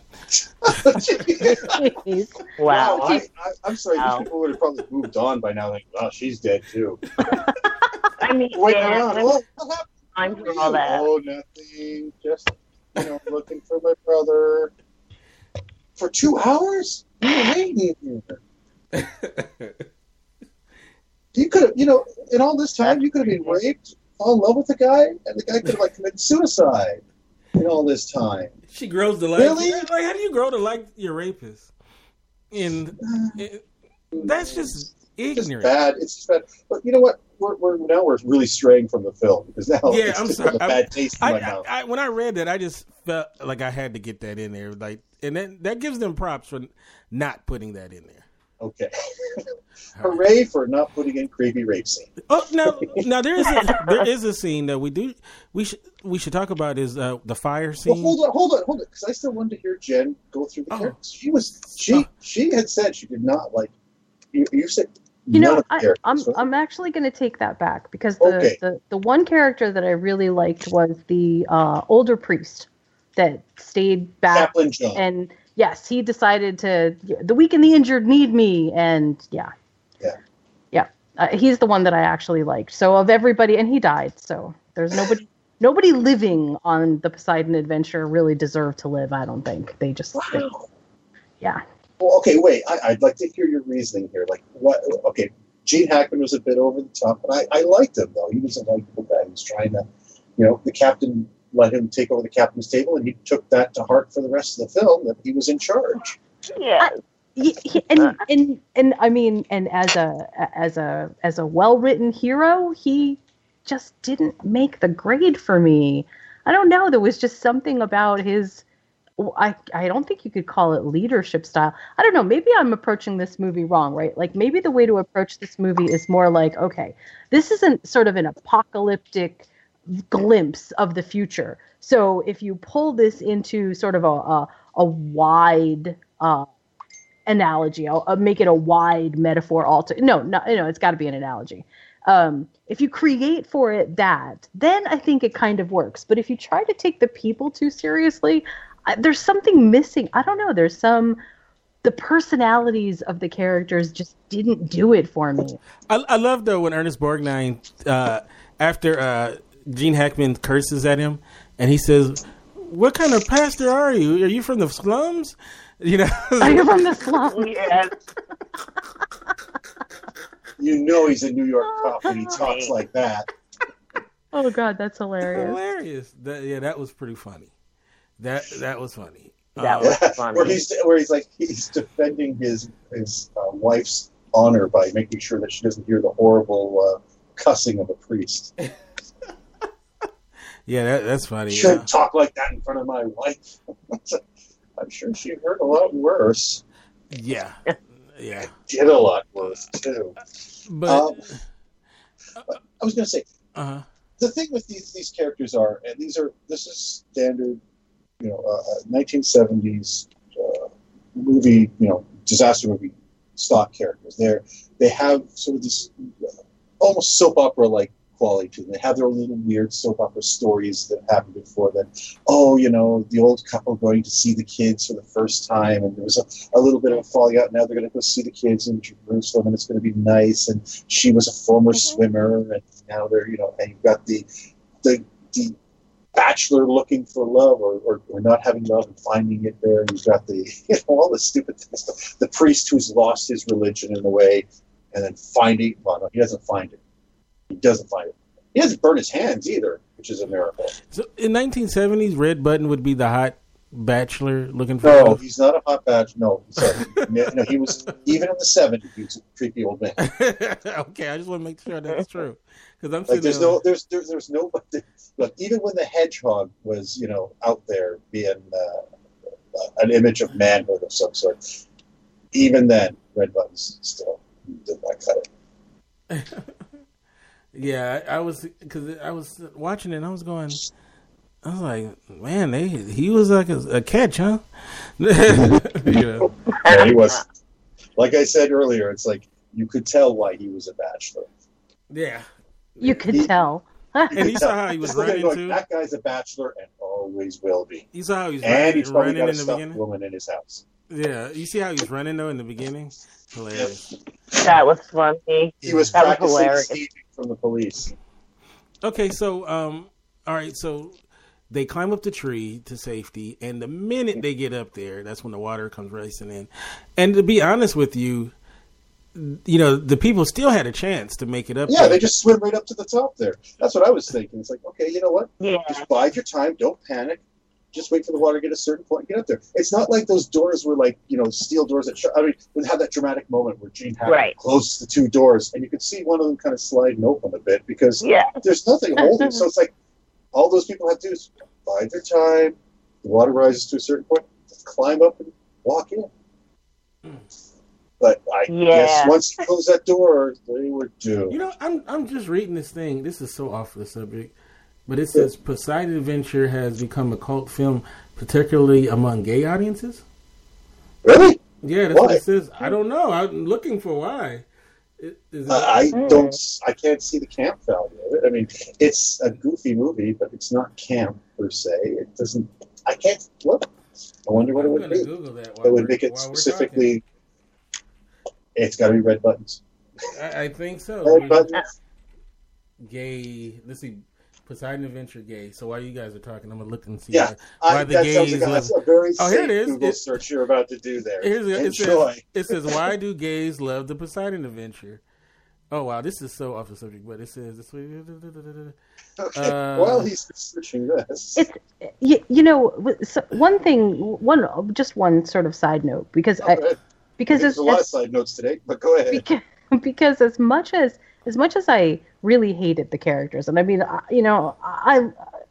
Wow. I'm sorry, these people would have probably moved on by now, like, oh, she's dead too. I mean, I'm doing all that. Oh, nothing. Just, looking for my brother. For 2 hours? You could have, in all this time, you could have been raped, fall in love with the guy, and the guy could have committed suicide in all this time. She grows to like... Really? Like, how do you grow to like your rapist? And that's just ignorant. It's bad. It's just bad. But you know what? We're really straying from the film, because now it's got a bad taste in my mouth. When I read that, I just felt like I had to get that in there. Like, and that gives them props for not putting that in there. Okay. Hooray for not putting in creepy rape scene. Oh, now there is a scene that we should talk about is the fire scene. Well, hold on, because I still wanted to hear Jen go through the characters. She had said she did not like you said. I'm actually going to take that back, because the one character that I really liked was the older priest that stayed back, and yes, he decided to the weak and the injured need me, and he's the one that I actually liked. So of everybody, and he died, so there's nobody nobody living on the Poseidon Adventure really deserved to live, I don't think. They just... Wow. Yeah. Well, okay, wait. I'd like to hear your reasoning here. Like, what? Okay, Gene Hackman was a bit over the top, but I liked him, though. He was a likable guy. He was trying to, you know, the captain let him take over the captain's table, and he took that to heart for the rest of the film, that he was in charge. Yeah. I mean, and as a well-written hero, he just didn't make the grade for me. I don't know. There was just something about his... I don't think you could call it leadership style. I don't know. Maybe I'm approaching this movie wrong, right? Like, maybe the way to approach this movie is more like, okay, this isn't sort of an apocalyptic glimpse of the future. So if you pull this into sort of a wide analogy, I'll make it a wide metaphor. No, it's got to be an analogy. If you create for it that, then I think it kind of works. But if you try to take the people too seriously, there's something missing. I don't know. The personalities of the characters just didn't do it for me. I love, though, when Ernest Borgnine, after Gene Hackman curses at him, and he says, "What kind of pastor are you? Are you from the slums?" You know, are you from the slums? Yes. You know he's a New York cop when he talks like that. Oh, God, that's hilarious. Hilarious. That was pretty funny. That was funny. That was funny. Where he's like, he's defending his wife's honor by making sure that she doesn't hear the horrible cussing of a priest. Yeah, that's funny. Shouldn't talk like that in front of my wife. I'm sure she heard a lot worse. Yeah. Yeah. Did a lot worse, too. But I was going to say, the thing with these characters are, and this is standard, you know, 1970s movie, you know, disaster movie stock characters. They have sort of this almost soap opera-like quality to them. They have their little weird soap opera stories that happened before them. Oh, you know, the old couple going to see the kids for the first time, and there was a little bit of a falling out. Now they're going to go see the kids in Jerusalem, and it's going to be nice. And she was a former swimmer, and now they're, you know, and you've got the bachelor looking for love or not having love and finding it there. And you've got the, you know, all the stupid things. The priest who's lost his religion in a way and then finding, well, no, he doesn't find it. He doesn't burn his hands either, which is a miracle. So in 1970s, Red Button would be the hot bachelor looking for love? No, he's not a hot bachelor. No, sorry. No, he was, even in the 70s, he was a creepy old man. Okay, I just want to make sure that's true. I'm like, Look, even when the hedgehog was, you know, out there being an image of manhood of some sort, even then, Red Buttons still did not cut it. Yeah, I was watching it, and I was like, man, he was like a catch, huh? Yeah, he was. Like I said earlier, it's like you could tell why he was a bachelor. Yeah. You could tell. And you saw how he was running, too. That guy's a bachelor and always will be. You saw how he's running in the beginning? Woman in his house. Yeah, you see how he's running, though, in the beginning? Hilarious. That was funny. He was practicing from the police. Okay, so, all right, so they climb up the tree to safety, and the minute they get up there, that's when the water comes racing in. And to be honest with you know, the people still had a chance to make it up. Yeah, there. They just swim right up to the top there. That's what I was thinking. It's like, okay, you know what? Yeah. Just bide your time. Don't panic. Just wait for the water to get a certain point and get up there. It's not like those doors were like, you know, steel doors that I mean, we had that dramatic moment where Gene Hackman closes the two doors, and you could see one of them kind of sliding open a bit because there's nothing holding. So it's like all those people have to do is bide their time. The water rises to a certain point. Just climb up and walk in. But I guess once you close that door, they were due. You know, I'm just reading this thing. This is so off the subject. But it says, Poseidon Adventure has become a cult film, particularly among gay audiences. Really? Yeah, that's why? What it says. I don't know. I'm looking for why. I can't see the camp value of it. I mean, it's a goofy movie, but it's not camp, per se. It doesn't, I can't, look. I wonder what it would be. Google that it would make it specifically... It's got to be Red Buttons. I think so. Red Buttons. Gay. Let's see. Poseidon Adventure gay. So while you guys are talking, I'm going to look and see why the gays love... That's a very safe Google search you're about to do there. Enjoy. It says, why do gays love the Poseidon Adventure? Oh, wow. This is so off the subject, but it says... this. Okay. Well, he's searching this. It's, you know, so one sort of side note, because... there's a lot of side notes today, but go ahead. Because as much as I really hated the characters, and I mean,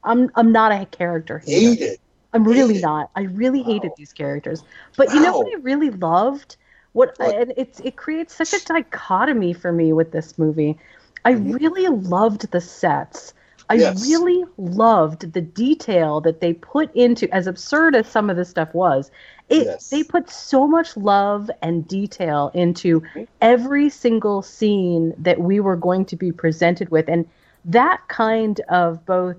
I'm not a character hater. I'm really not. I really hated these characters. But you know what I really loved? It creates such a dichotomy for me with this movie. I really loved the sets. I really loved the detail that they put into, as absurd as some of this stuff was, they put so much love and detail into every single scene that we were going to be presented with. And that kind of both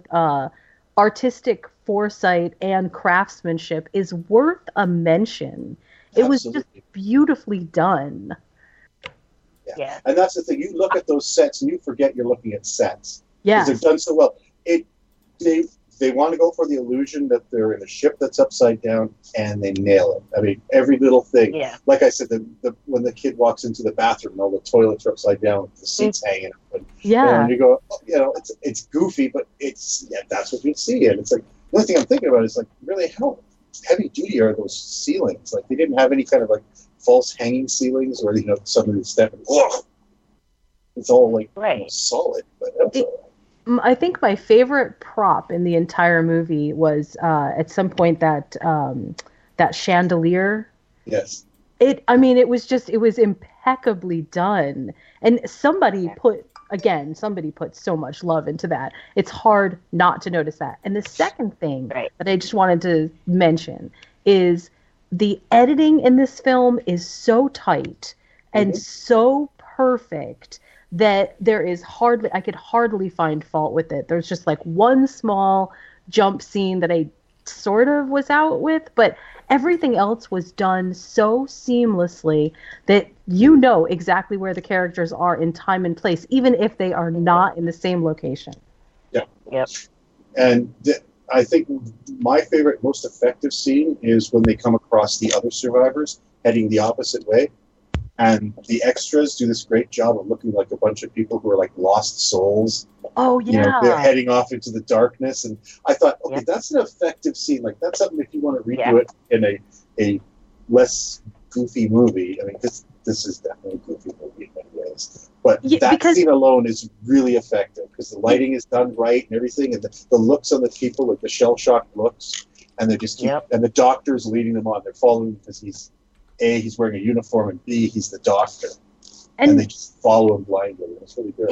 artistic foresight and craftsmanship is worth a mention. It was just beautifully done. Yeah. And that's the thing. You look at those sets and you forget you're looking at sets. Yeah, they've done so well. They want to go for the illusion that they're in a ship that's upside down, and they nail it. I mean, every little thing. Yeah. Like I said, when the kid walks into the bathroom, all the toilets are upside down, the seats hanging up. And you go, it's goofy, but that's what you see. And it's like, the only thing I'm thinking about is like, really, how heavy duty are those ceilings? Like, they didn't have any kind of like false hanging ceilings, or somebody stepping. It's all like solid, but that's all right. I think my favorite prop in the entire movie was at some point that chandelier. Yes. It was impeccably done, and somebody put so much love into that. It's hard not to notice that. And the second thing that I just wanted to mention is the editing in this film is so tight and so perfect that there is I could hardly find fault with it. There's just like one small jump scene that I sort of was out with, but everything else was done so seamlessly that you know exactly where the characters are in time and place, even if they are not in the same location. Yeah. Yep. And I think my favorite, most effective scene is when they come across the other survivors heading the opposite way. And the extras do this great job of looking like a bunch of people who are like lost souls. Oh, yeah. They're heading off into the darkness. And I thought, that's an effective scene. Like, that's something if you want to redo it in a less goofy movie. I mean, this is definitely a goofy movie in many ways. But that scene alone is really effective because the lighting is done right and everything. And the looks on the people, like the shell-shocked looks. And they just and the doctor's leading them on. They're following because he's... A, he's wearing a uniform, and B, he's the doctor. And they just follow him blindly. It's really good.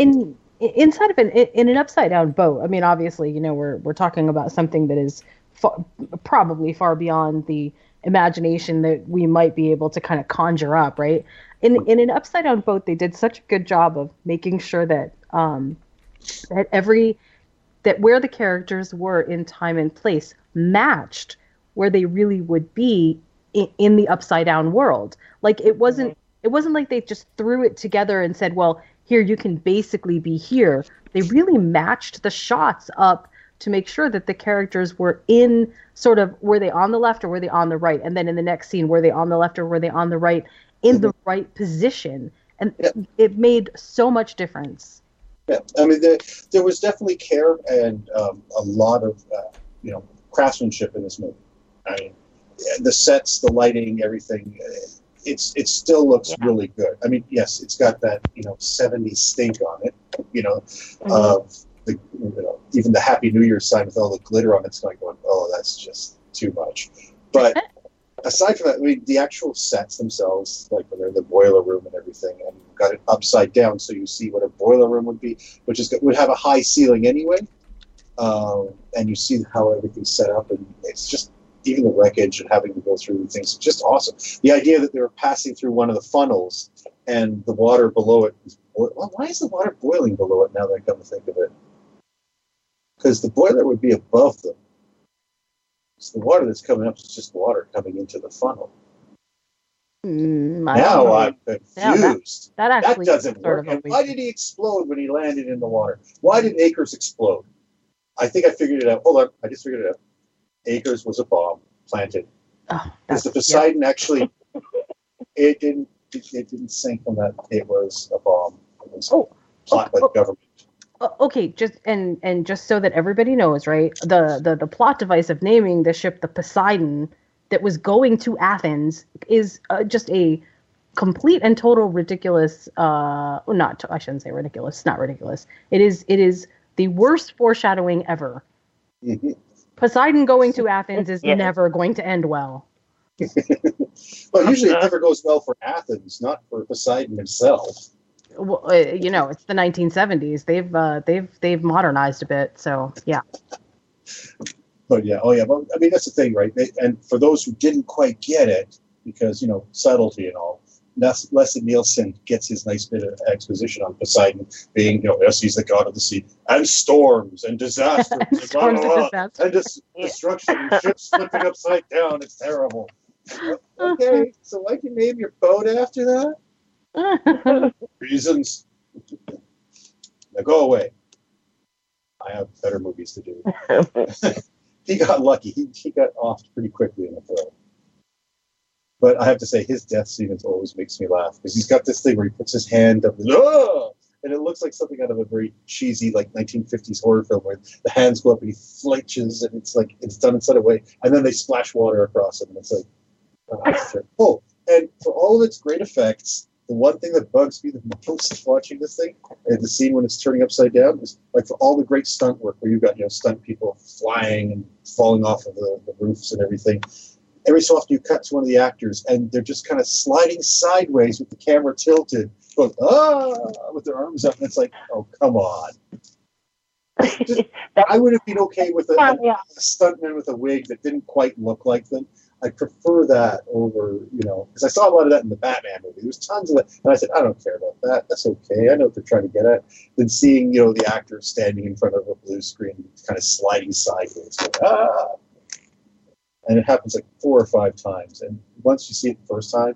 Inside of an upside-down boat, I mean, obviously, we're talking about something that is probably far beyond the imagination that we might be able to kind of conjure up, right? In an upside-down boat, they did such a good job of making sure that that where the characters were in time and place matched where they really would be in the upside down world. Like it wasn't like they just threw it together and said, well, here you can basically be here. They really matched the shots up to make sure that the characters were in sort of, were they on the left or were they on the right? And then in the next scene, were they on the left or were they on the right in the right position? And it made so much difference. Yeah. I mean, there was definitely care and a lot of, craftsmanship in this movie. I mean, the sets, the lighting, everything, it still looks really good. I mean, yes, it's got that, 70s stink on it, even the Happy New Year sign with all the glitter on it's kind of going, oh, that's just too much. But aside from that, I mean, the actual sets themselves, like when they're in the boiler room and everything, and you've got it upside down so you see what a boiler room would be, which would have a high ceiling anyway, and you see how everything's set up, and it's just... even the wreckage and having to go through things, just awesome. The idea that they were passing through one of the funnels and the water below it is why is the water boiling below it now that I come to think of it? Because the boiler would be above them. So the water that's coming up is just water coming into the funnel. Now I'm confused. No, that doesn't work. Why did he explode when he landed in the water? Why did Akers explode? I think I figured it out. Hold on. I just figured it out. Acres was a bomb planted. Because the Poseidon actually, it didn't sink on that. It was a bomb. It was plot by the government. Okay, just and just so that everybody knows, right? The plot device of naming the ship the Poseidon that was going to Athens is just a complete and total ridiculous. I shouldn't say ridiculous. It's not ridiculous. It is the worst foreshadowing ever. Poseidon going to Athens is never going to end well. Well, usually it never goes well for Athens, not for Poseidon himself. Well, you know, it's the 1970s. They've modernized a bit, so yeah. But yeah, But, I mean, that's the thing, right? And for those who didn't quite get it, because you know subtlety and all, Leslie Nielsen gets his nice bit of exposition on Poseidon being, you know, yes, he's the god of the sea and storms and disasters destruction and ships flipping upside down. It's terrible. Okay, so why can you name your boat after that? Reasons. Now go away. I have better movies to do. He got lucky. He got off pretty quickly in the film. But I have to say, his death sequence always makes me laugh because he's got this thing where he puts his hand up, and it looks like something out of a very cheesy, like 1950s horror film where the hands go up and he flinches, and it's like it's done in such a way, and then they splash water across him, and it's like, oh! And for all of its great effects. The one thing that bugs me the most watching this thing, and the scene when it's turning upside down, is like for all the great stunt work where you've got, you know, stunt people flying and falling off of the roofs and everything. Every so often you cut to one of the actors and they're just kind of sliding sideways with the camera tilted, going, with their arms up. And it's like, oh, come on. Just, I would have been okay with a stuntman with a wig that didn't quite look like them. I prefer that over, you know, because I saw a lot of that in the Batman movie. There was tons of that. And I said, I don't care about that. That's okay. I know what they're trying to get at. Then seeing, you know, the actor standing in front of a blue screen, kind of sliding sideways. And it happens like 4 or 5 times. And once you see it the first time,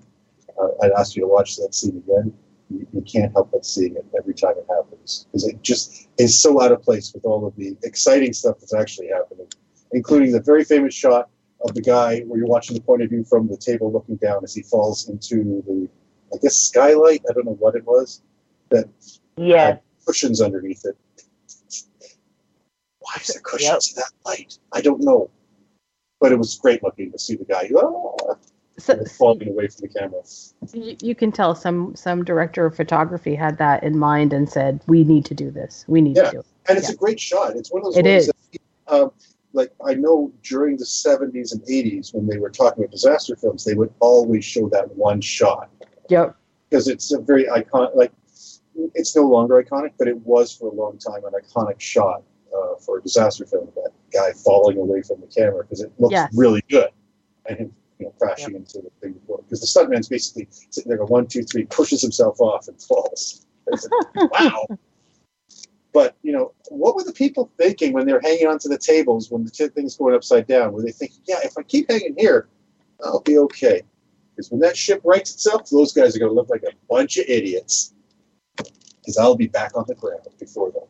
I'd ask you to watch that scene again. You can't help but seeing it every time it happens. Because it just is so out of place with all of the exciting stuff that's actually happening, including the very famous shot of the guy where you're watching the point of view from the table looking down as he falls into the, I guess, skylight? I don't know what it was. That cushions underneath it. Why is there cushions in that light? I don't know. But it was great looking to see the guy falling away from the camera. You can tell some director of photography had that in mind and said, we need to do this. We need to do it. And it's a great shot. It's one of those ones that... Like, I know during the 70s and 80s, when they were talking about disaster films, they would always show that one shot. Yep. Because it's a very iconic, like, it's no longer iconic, but it was for a long time an iconic shot for a disaster film, that guy falling away from the camera, because it looks really good. And him, you know, crashing into the thing before. Because the stuntman's basically sitting there going, 1, 2, 3, pushes himself off and falls. It's like, wow. But, you know, what were the people thinking when they were hanging onto the tables when the thing's going upside down? Were they thinking, if I keep hanging here, I'll be okay? Because when that ship wrecks itself, those guys are going to look like a bunch of idiots. Because I'll be back on the ground before them.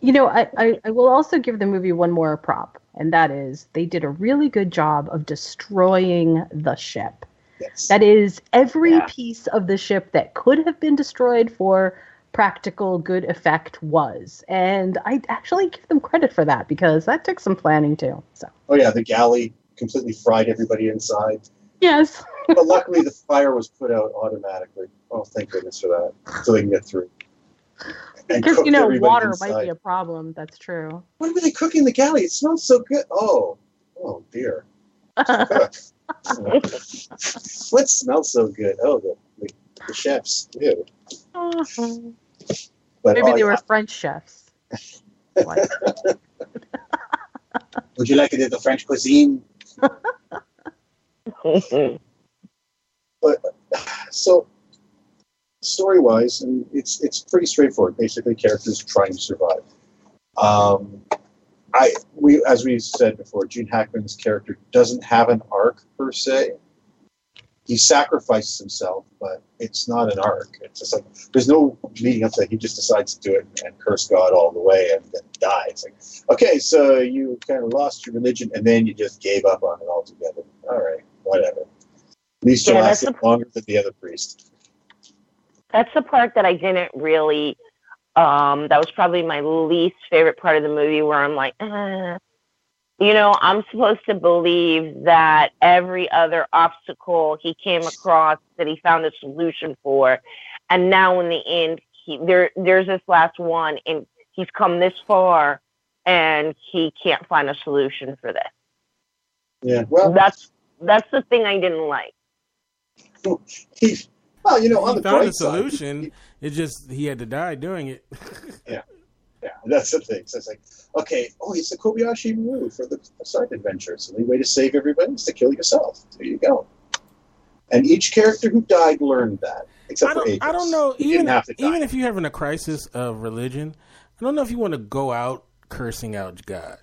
You know, I will also give the movie one more prop, and that is they did a really good job of destroying the ship. Yes. That is every piece of the ship that could have been destroyed for... practical good effect was, and I actually give them credit for that because that took some planning too. So. Oh yeah, the galley completely fried everybody inside. Yes. But luckily the fire was put out automatically. Oh, thank goodness for that, so they can get through. Because you know water might be a problem. That's true. What were they cooking the galley? It smells so good. Oh dear. What smells so good? Oh, the chefs. Ew. But, maybe they were French chefs. Would you like it in the French cuisine? But so, story-wise, and it's pretty straightforward. Basically, characters trying to survive. As we said before, Gene Hackman's character doesn't have an arc per se. He sacrifices himself, but it's not an arc. It's just like, there's no leading up to that. He just decides to do it and curse God all the way and then die. It's like, okay, so you kind of lost your religion and then you just gave up on it altogether. All right, whatever. At least you lasted longer than the other priest. That's the part that I didn't really, that was probably my least favorite part of the movie, where I'm like, You know, I'm supposed to believe that every other obstacle he came across that he found a solution for, and now in the end, there's this last one, and he's come this far, and he can't find a solution for this. Yeah, well, that's the thing I didn't like. Well, you know, on the bright side, he found a solution. It just he had to die doing it. Yeah. Yeah, that's the thing. So it's like, okay, it's the Kobayashi Maru for the side adventure. It's the only way to save everybody is to kill yourself. There you go. And each character who died learned that, except for Aegis. I don't know. Even if you're having a crisis of religion, I don't know if you want to go out cursing out God.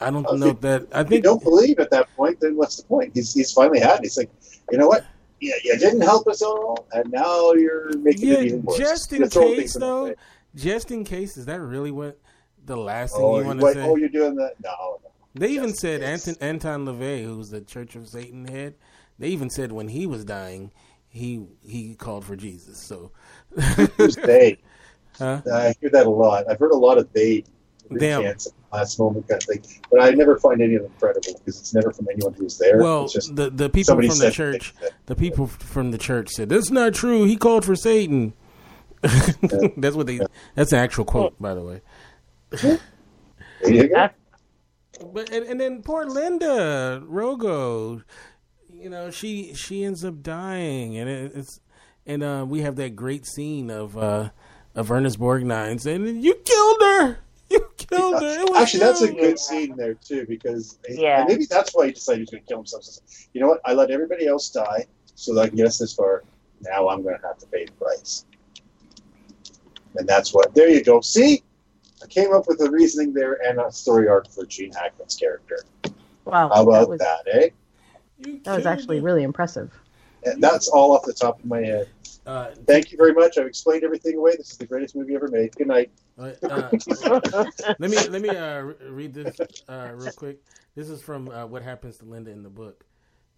I don't know that. I think if you don't believe at that point, then what's the point? He's finally had it. He's like, you know what? Yeah, you didn't help us at all, and now you're making it even worse. Just in case, though. Just in case, is that really what the last thing you want to say? Oh, you're doing that? No. They even said Anton LaVey, who was the Church of Satan head, they even said when he was dying, he called for Jesus. So who's they? Huh? I hear that a lot. I've heard a lot of they. Last moment kind of thing, but I never find any of them credible because it's never from anyone who's there. Well, it's just the people from the church, said that's not true. He called for Satan. That's what that's an actual quote, by the way. But then poor Linda Rogo, you know, she ends up dying, and it's we have that great scene of Ernest Borgnine saying, "You killed her, you killed her." Actually, that's a good scene there too, because maybe that's why he decided he was going to kill himself. You know what? I let everybody else die so that I can get us this far. Now I'm going to have to pay the price. And that's what. There you go. See, I came up with a reasoning there and a story arc for Gene Hackman's character. Wow, how about that, eh? That was actually really impressive. And that's all off the top of my head. Thank you very much. I've explained everything away. This is the greatest movie ever made. Good night. Let me read this real quick. This is from What Happens to Linda in the book.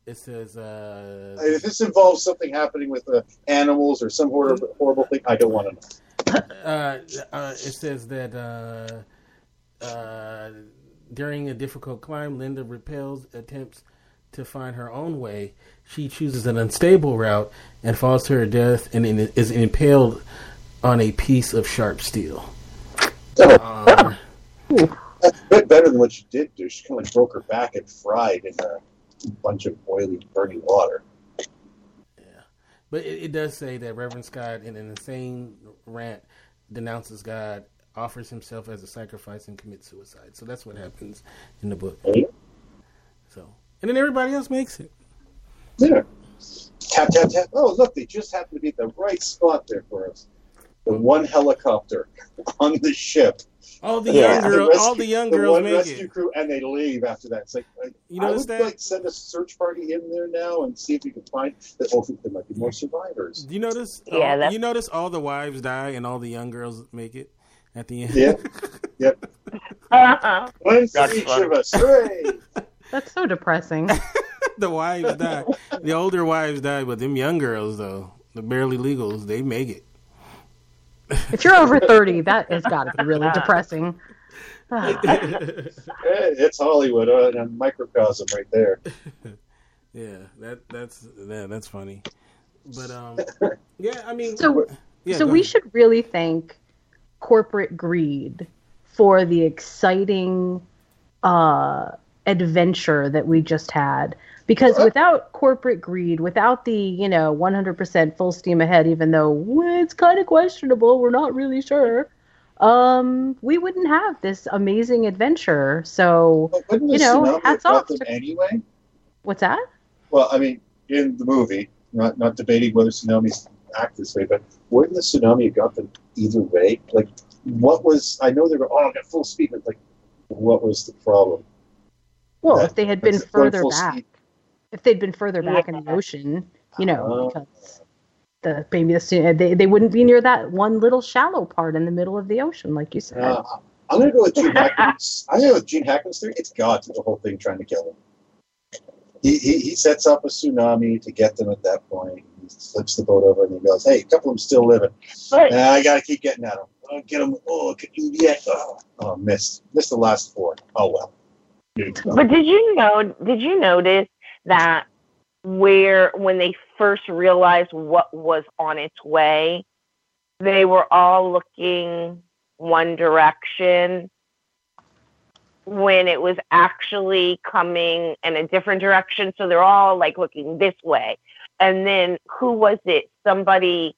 It says, if this involves something happening with animals or some horrible thing, I don't want to know. It says that during a difficult climb, Linda repels attempts to find her own way. She chooses an unstable route and falls to her death and is impaled on a piece of sharp steel. That's a bit better than what she did do. She kind of broke her back and fried in a bunch of oily, burning water. But it does say that Reverend Scott, in an insane rant, denounces God, offers himself as a sacrifice, and commits suicide. So that's what happens in the book. So, and then everybody else makes it. Yeah. Tap, tap, tap. Oh, look, they just happened to be at the right spot there for us. The one helicopter on the ship. All the young girls make it. The one rescue crew, and they leave after that. It's like I would send a search party in there now and see if you can find that. Oh, there might be more survivors. Do you notice? Yeah, you notice all the wives die and all the young girls make it at the end. Yeah. Yep. One for each of us. Hooray! That's so depressing. The wives die. The older wives die, but them young girls though, the barely legals, they make it. If you're over 30, that has got to be really depressing. It's Hollywood on a microcosm right there. Yeah, that's funny. But we should really thank corporate greed for the exciting adventure that we just had. Because without corporate greed, without the 100% full steam ahead, even though it's kind of questionable, we're not really sure, we wouldn't have this amazing adventure. So hats off to them anyway. What's that? Well, I mean, in the movie, not debating whether tsunamis act this way, but wouldn't the tsunami have got them either way? Like, what was? I know they were all at full speed, but like, what was the problem? Well, if they had been further back. Speed, if they'd been further back in the ocean, you know, because the maybe they wouldn't be near that one little shallow part in the middle of the ocean, like you said. I'm gonna go with Gene Hackman's. I'm gonna go with Gene Hackman's theory. It's God did the whole thing trying to kill him. He sets up a tsunami to get them at that point. He flips the boat over and he goes, "Hey, a couple of them still living. Right. I gotta keep getting at them. I'll get them. Oh, could you yet? Oh, missed the last four. Oh well." But did you notice that when they first realized what was on its way, they were all looking one direction when it was actually coming in a different direction? So they're all like looking this way. And then who was it? Somebody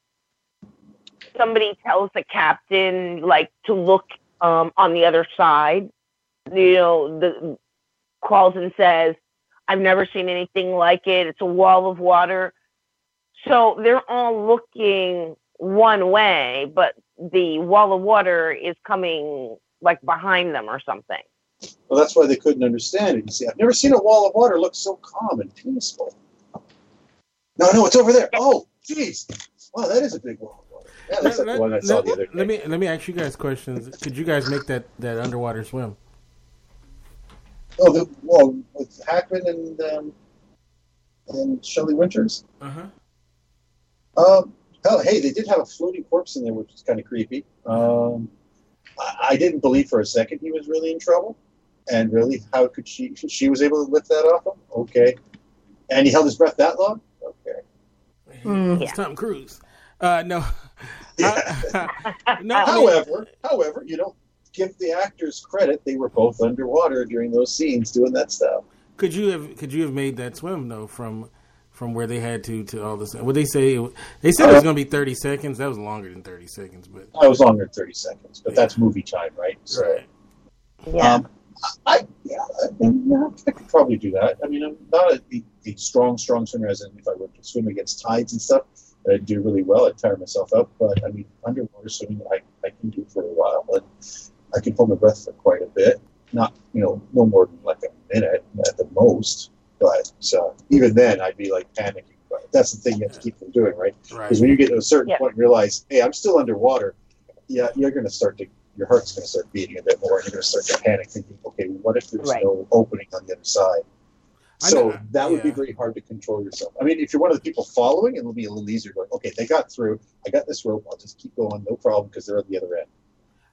tells the captain like to look on the other side. You know, calls and says, "I've never seen anything like it. It's a wall of water." So they're all looking one way, but the wall of water is coming like behind them or something. Well, that's why they couldn't understand it. You see, I've never seen a wall of water look so calm and peaceful. No, it's over there. Oh, geez. Wow, that is a big wall of water. Yeah, that's like the one I saw the other day. Let me ask you guys questions. Could you guys make that underwater swim? Oh, with Hackman and Shelley Winters. Uh huh. Oh, hey, they did have a floating corpse in there, which was kind of creepy. I didn't believe for a second he was really in trouble, and really, how could she was able to lift that off him? Okay, and he held his breath that long. Okay, it's Tom Cruise. No. Yeah. No. However, you know. Give the actors credit; they were both underwater during those scenes doing that stuff. Could you have made that swim though from where they had to all this? What they say? They said it was going to be 30 seconds. That was longer than 30 seconds, but that was longer than 30 seconds. But that's movie time, right? So, right. Yeah. I could probably do that. I mean, I'm not a strong swimmer. As if I were to swim against tides and stuff, I'd do really well. I'd tire myself out. But I mean, underwater swimming, I can do for a while. But I could hold my breath for quite a bit, not, you know, no more than like a minute at the most, but even then I'd be like panicking. But that's the thing you have to keep from doing, right? Because when you get to a certain point and realize, hey, I'm still underwater, you're going to start to, your heart's going to start beating a bit more and you're going to start to panic thinking, okay, what if there's no opening on the other side? So that would be very hard to control yourself. I mean, if you're one of the people following, it'll be a little easier going, okay, they got through, I got this rope, I'll just keep going, no problem, because they're at the other end.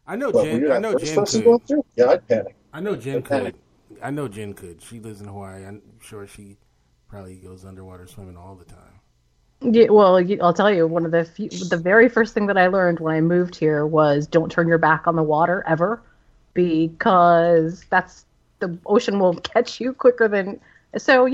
I know Jen could. Yeah, I'd panic. I know Jen could. She lives in Hawaii. I'm sure she probably goes underwater swimming all the time. Yeah, well, I'll tell you, one of the very first thing that I learned when I moved here was don't turn your back on the water ever, because the ocean will catch you quicker than. So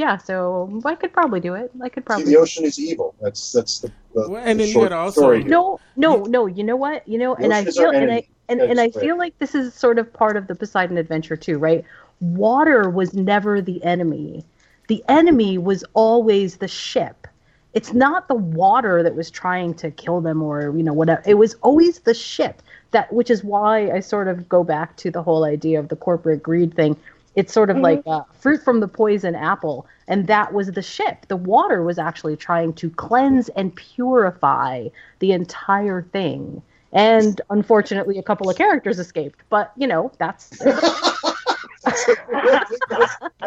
I could probably do it. See, the ocean is evil. That's the well, and the then short you gotta also story. No. You know what? You know, the I feel like this is sort of part of the Poseidon Adventure too, right? Water was never the enemy. The enemy was always the ship. It's not the water that was trying to kill them or, you know, whatever. It was always the ship, which is why I sort of go back to the whole idea of the corporate greed thing. It's sort of like fruit from the poison apple, and that was the ship. The water was actually trying to cleanse and purify the entire thing. And unfortunately, a couple of characters escaped. But, you know, that's... I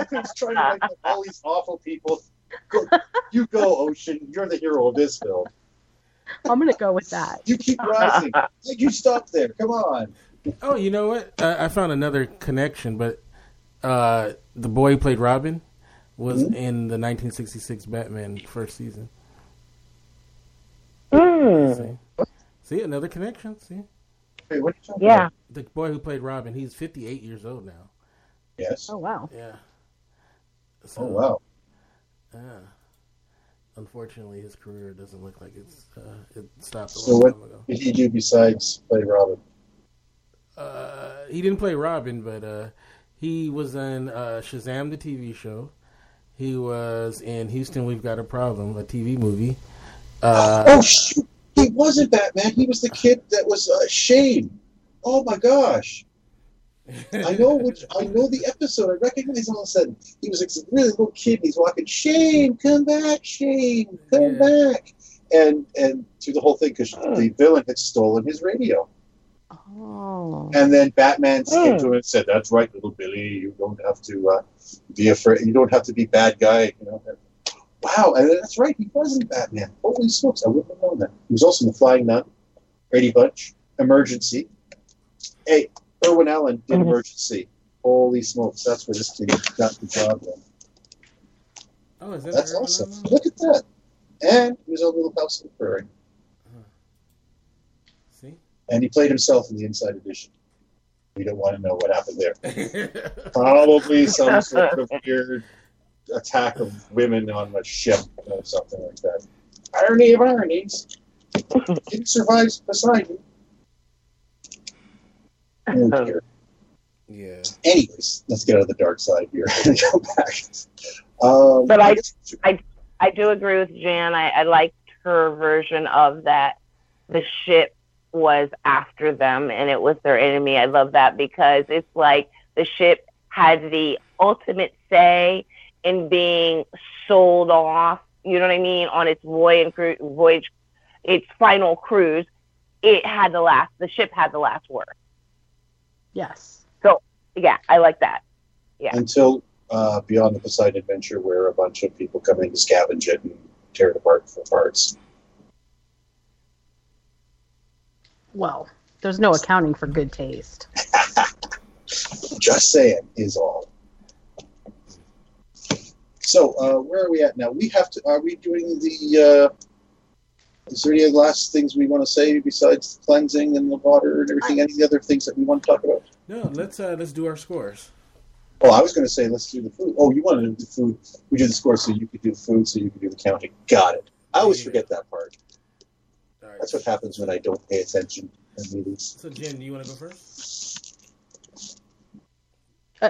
think it's trying to make all these awful people. You go, ocean. You're the hero of this film. I'm going to go with that. You keep rising. You stop there. Come on. Oh, you know what? I found another connection, but... the boy who played Robin was in the 1966 Batman first season. See, another connection. See, hey, what are you talking about? The boy who played Robin, he's 58 years old now. Yes. Oh wow. Yeah. So, unfortunately, his career doesn't look like it stopped. So what did he do besides play Robin? He didn't play Robin, but he was in Shazam, the TV show. He was in Houston, We've Got a Problem, a TV movie. He wasn't Batman. He was the kid that was Shane. Oh, my gosh. I know the episode. I recognize all of a sudden. He was like a really little kid. And he's walking. Shane, come back! Shane, come back! And through the whole thing, because the villain had stolen his radio. Oh. And then Batman came to him and said, "That's right, little Billy. You don't have to be afraid. You don't have to be bad guy." You know. And, wow, and that's right. He wasn't Batman. Holy smokes! I wouldn't have known that. He was also in The Flying Nun, Brady Bunch, Emergency. Hey. Irwin Allen did Emergency. Holy smokes, that's where this kid got the job in. Oh, is that that's Irwin awesome. Allen? Look at that. And he was on Little House on the Prairie. See? And he played himself in the Inside Edition. We don't want to know what happened there. Probably some sort of weird attack of women on a ship or something like that. Irony of ironies. It survives Poseidon. Yeah. Anyways, let's get out of the dark side here and go back. But I do agree with Jan. I liked her version of that. The ship was after them, and it was their enemy. I love that because it's like the ship had the ultimate say in being sold off. You know what I mean? On its voyage, its final cruise, the ship had the last word. Yes. So, yeah, I like that. Yeah. Until Beyond the Poseidon Adventure, where a bunch of people come in to scavenge it and tear it apart for parts. Well, there's no accounting for good taste. Just saying is all. So, where are we at now? Are we doing the... Is there any last things we want to say besides the cleansing and the water and everything? Any other things that we want to talk about? No, let's do our scores. Oh, I was going to say let's do the food. Oh, you want to do the food? We do the scores so you could do the food, so you could do the counting. Got it. I always forget that part. All right. That's what happens when I don't pay attention at meetings. So, Jen, do you want to go first?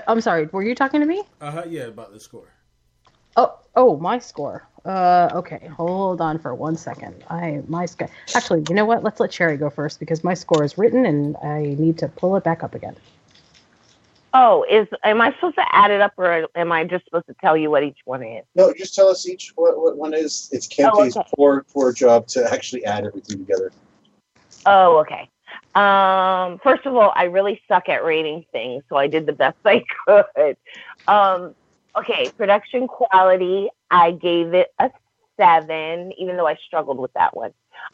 I'm sorry. Were you talking to me? Yeah, about the score. Oh, my score. Okay, hold on for 1 second. Actually, you know what? Let's let Sherry go first because my score is written and I need to pull it back up again. Oh, am I supposed to add it up or am I just supposed to tell you what each one is? No, just tell us each what one is. It's Kempy's poor job to actually add everything together. Oh, okay. First of all, I really suck at rating things, so I did the best I could. Okay, production quality, I gave it a 7, even though I struggled with that one.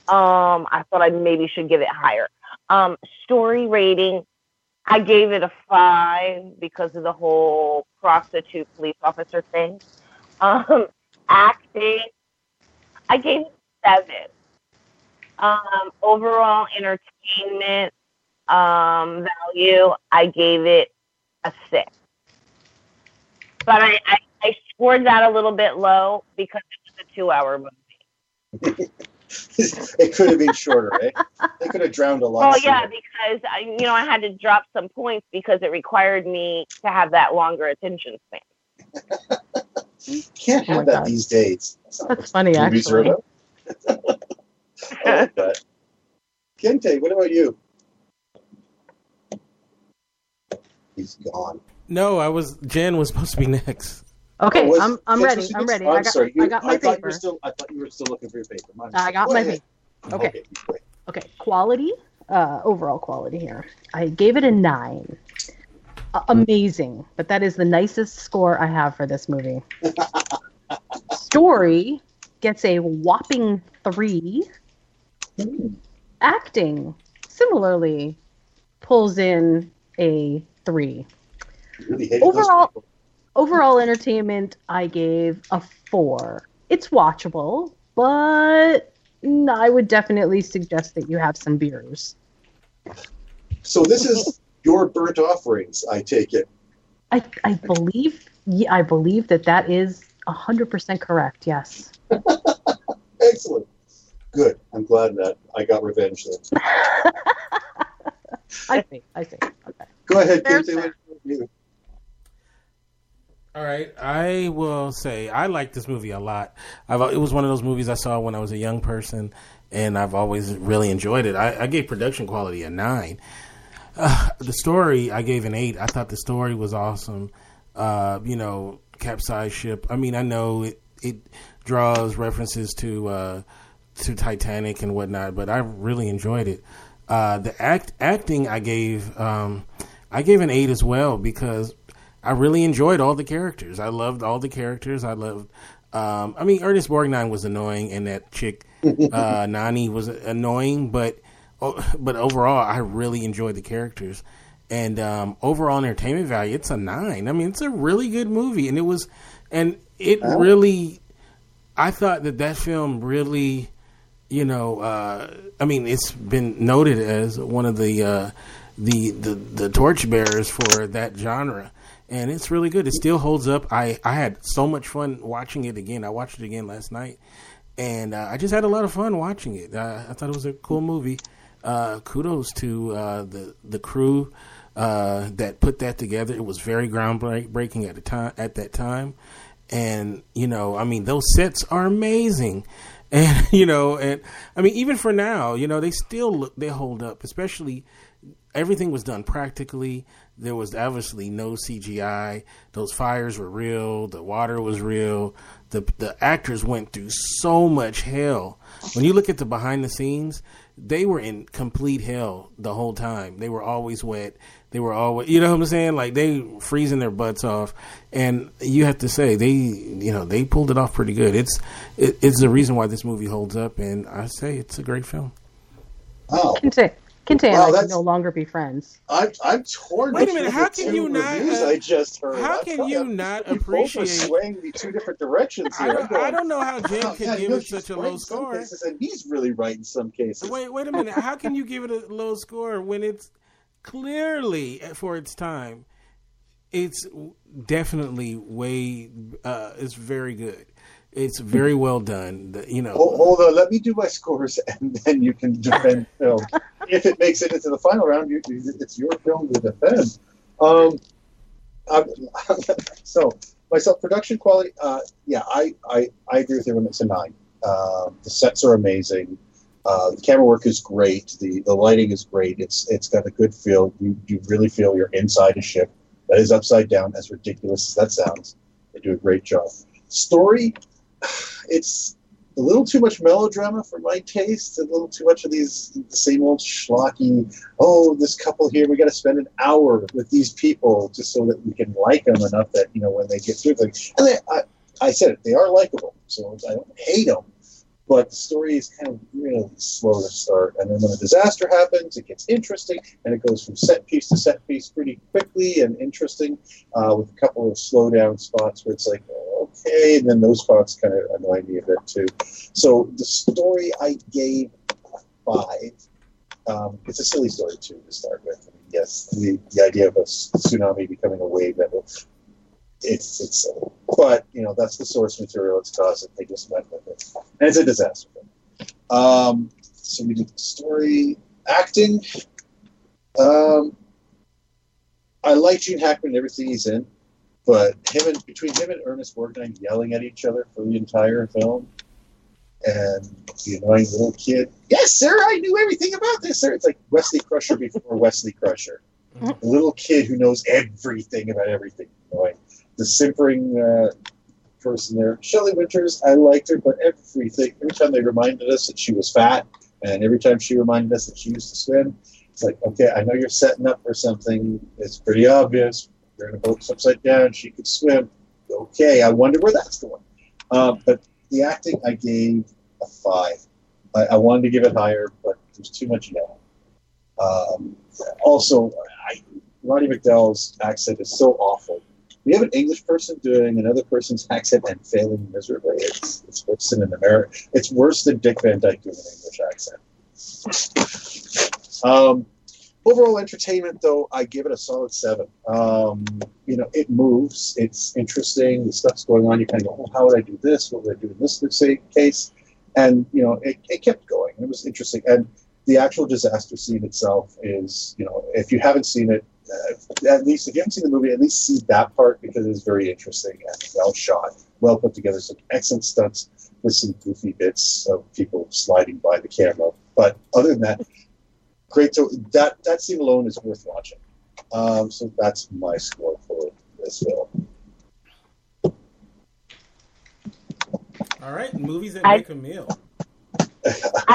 I thought I maybe should give it higher. Story rating, I gave it a 5 because of the whole prostitute police officer thing. Acting, I gave it a 7. Overall entertainment value, I gave it a 6. But I scored that a little bit low because it was a 2-hour movie. It could have been shorter, eh? They could have drowned a lot. Oh, yeah, because I had to drop some points because it required me to have that longer attention span. You can't have that these days. That's funny, actually. I like that. Kente, what about you? He's gone. No, Jan was supposed to be next. Okay, I'm ready. I'm ready. I got my paper. I thought you were still looking for your paper. I got my paper. Okay. Quality. Overall quality here. I gave it a 9. Amazing, but that is the nicest score I have for this movie. Story gets a whopping 3. Acting similarly pulls in a 3. Really overall entertainment, I gave a 4. It's watchable, but I would definitely suggest that you have some beers. So this is your burnt offerings, I take it. I believe that is 100% correct. Yes. Excellent. Good. I'm glad that I got revenge then. I see. Okay. Go ahead, Kempy. All right, I will say I like this movie a lot. It was one of those movies I saw when I was a young person, and I've always really enjoyed it. I gave production quality a 9. The story, I gave an 8. I thought the story was awesome. You know, capsized ship. I mean, I know it draws references to Titanic and whatnot, but I really enjoyed it. The acting, I gave an 8 as well, because I really enjoyed all the characters. I loved all the characters. I mean, Ernest Borgnine was annoying, and that chick Nani was annoying, but overall, I really enjoyed the characters. And overall entertainment value, it's a 9. I mean, it's a really good movie, and I thought that film really, you know, I mean, it's been noted as one of the torchbearers for that genre, and it's really good. It still holds up. I had so much fun watching it again. I watched it again last night, and I just had a lot of fun watching it. I thought it was a cool movie. Kudos to the crew that put that together. It was very groundbreaking at that time, and you know, I mean, those sets are amazing. And, you know, and I mean, even for now, you know, they hold up, especially everything was done practically. There was obviously no CGI. Those fires were real. The water was real. The actors went through so much hell. When you look at the behind the scenes, they were in complete hell the whole time. They were always wet. They were always, you know what I'm saying? Like, they freezing their butts off. And you have to say, they pulled it off pretty good. It's the reason why this movie holds up. And I say it's a great film. Oh. Kente and I can no longer be friends. I'm torn. Wait a minute, how can you not? I just heard. How can you not appreciate? Swaying me two different directions here. I don't know how Jim can give it such a low score. And he's really right in some cases. Wait a minute, how can you give it a low score when it's clearly for its time? It's definitely way. It's very good. It's very well done, you know. Hold on, let me do my scores, and then you can defend film. If it makes it into the final round, it's your film to defend. So, myself, production quality, I agree with everyone. It's a 9. The sets are amazing. The camera work is great. The lighting is great. It's got a good feel. You really feel you're inside a ship that is upside down, as ridiculous as that sounds. They do a great job. Story. It's a little too much melodrama for my taste, a little too much of the same old schlocky, this couple here, we got to spend an hour with these people just so that we can like them enough that, you know, when they get through things. And I said it, they are likable, so I don't hate them, but the story is kind of really slow to start. And then when a disaster happens, it gets interesting, and it goes from set piece to set piece pretty quickly and interesting, with a couple of slow down spots where it's like, okay, and then those spots kind of annoy me a bit too. So the story, I gave a 5. It's a silly story too to start with. I mean, yes, the idea of a tsunami becoming a wave that will, it's silly, but you know, that's the source material it's caused. They just went with it, and it's a disaster. So we did the story, acting. I like Gene Hackman and everything he's in. But between him and Ernest Borgnine yelling at each other for the entire film, and the annoying little kid, yes, sir, I knew everything about this, sir. It's like Wesley Crusher before Wesley Crusher. The little kid who knows everything about everything. Annoying. The simpering person there. Shelley Winters, I liked her, but every time they reminded us that she was fat, and every time she reminded us that she used to swim, it's like, okay, I know you're setting up for something. It's pretty obvious. They're in a boat upside down. She could swim. Okay, I wonder where that's going. But the acting, I gave a 5. I wanted to give it higher, but there's too much yelling. Also, Roddy McDowall's accent is so awful. We have an English person doing another person's accent and failing miserably. It's worse than an American. It's worse than Dick Van Dyke doing an English accent. Overall entertainment, though, I give it a solid 7. You know, it moves. It's interesting. The stuff's going on. You kind of go, how would I do this? What would I do in this case? And, you know, it kept going. It was interesting. And the actual disaster scene itself is, you know, if you haven't seen it, at least if you haven't seen the movie, at least see that part, because it is very interesting and well shot, well put together. Some excellent stunts with some goofy bits of people sliding by the camera. But other than that, great. So that scene alone is worth watching. So that's my score for this film. All right, movies that make a meal.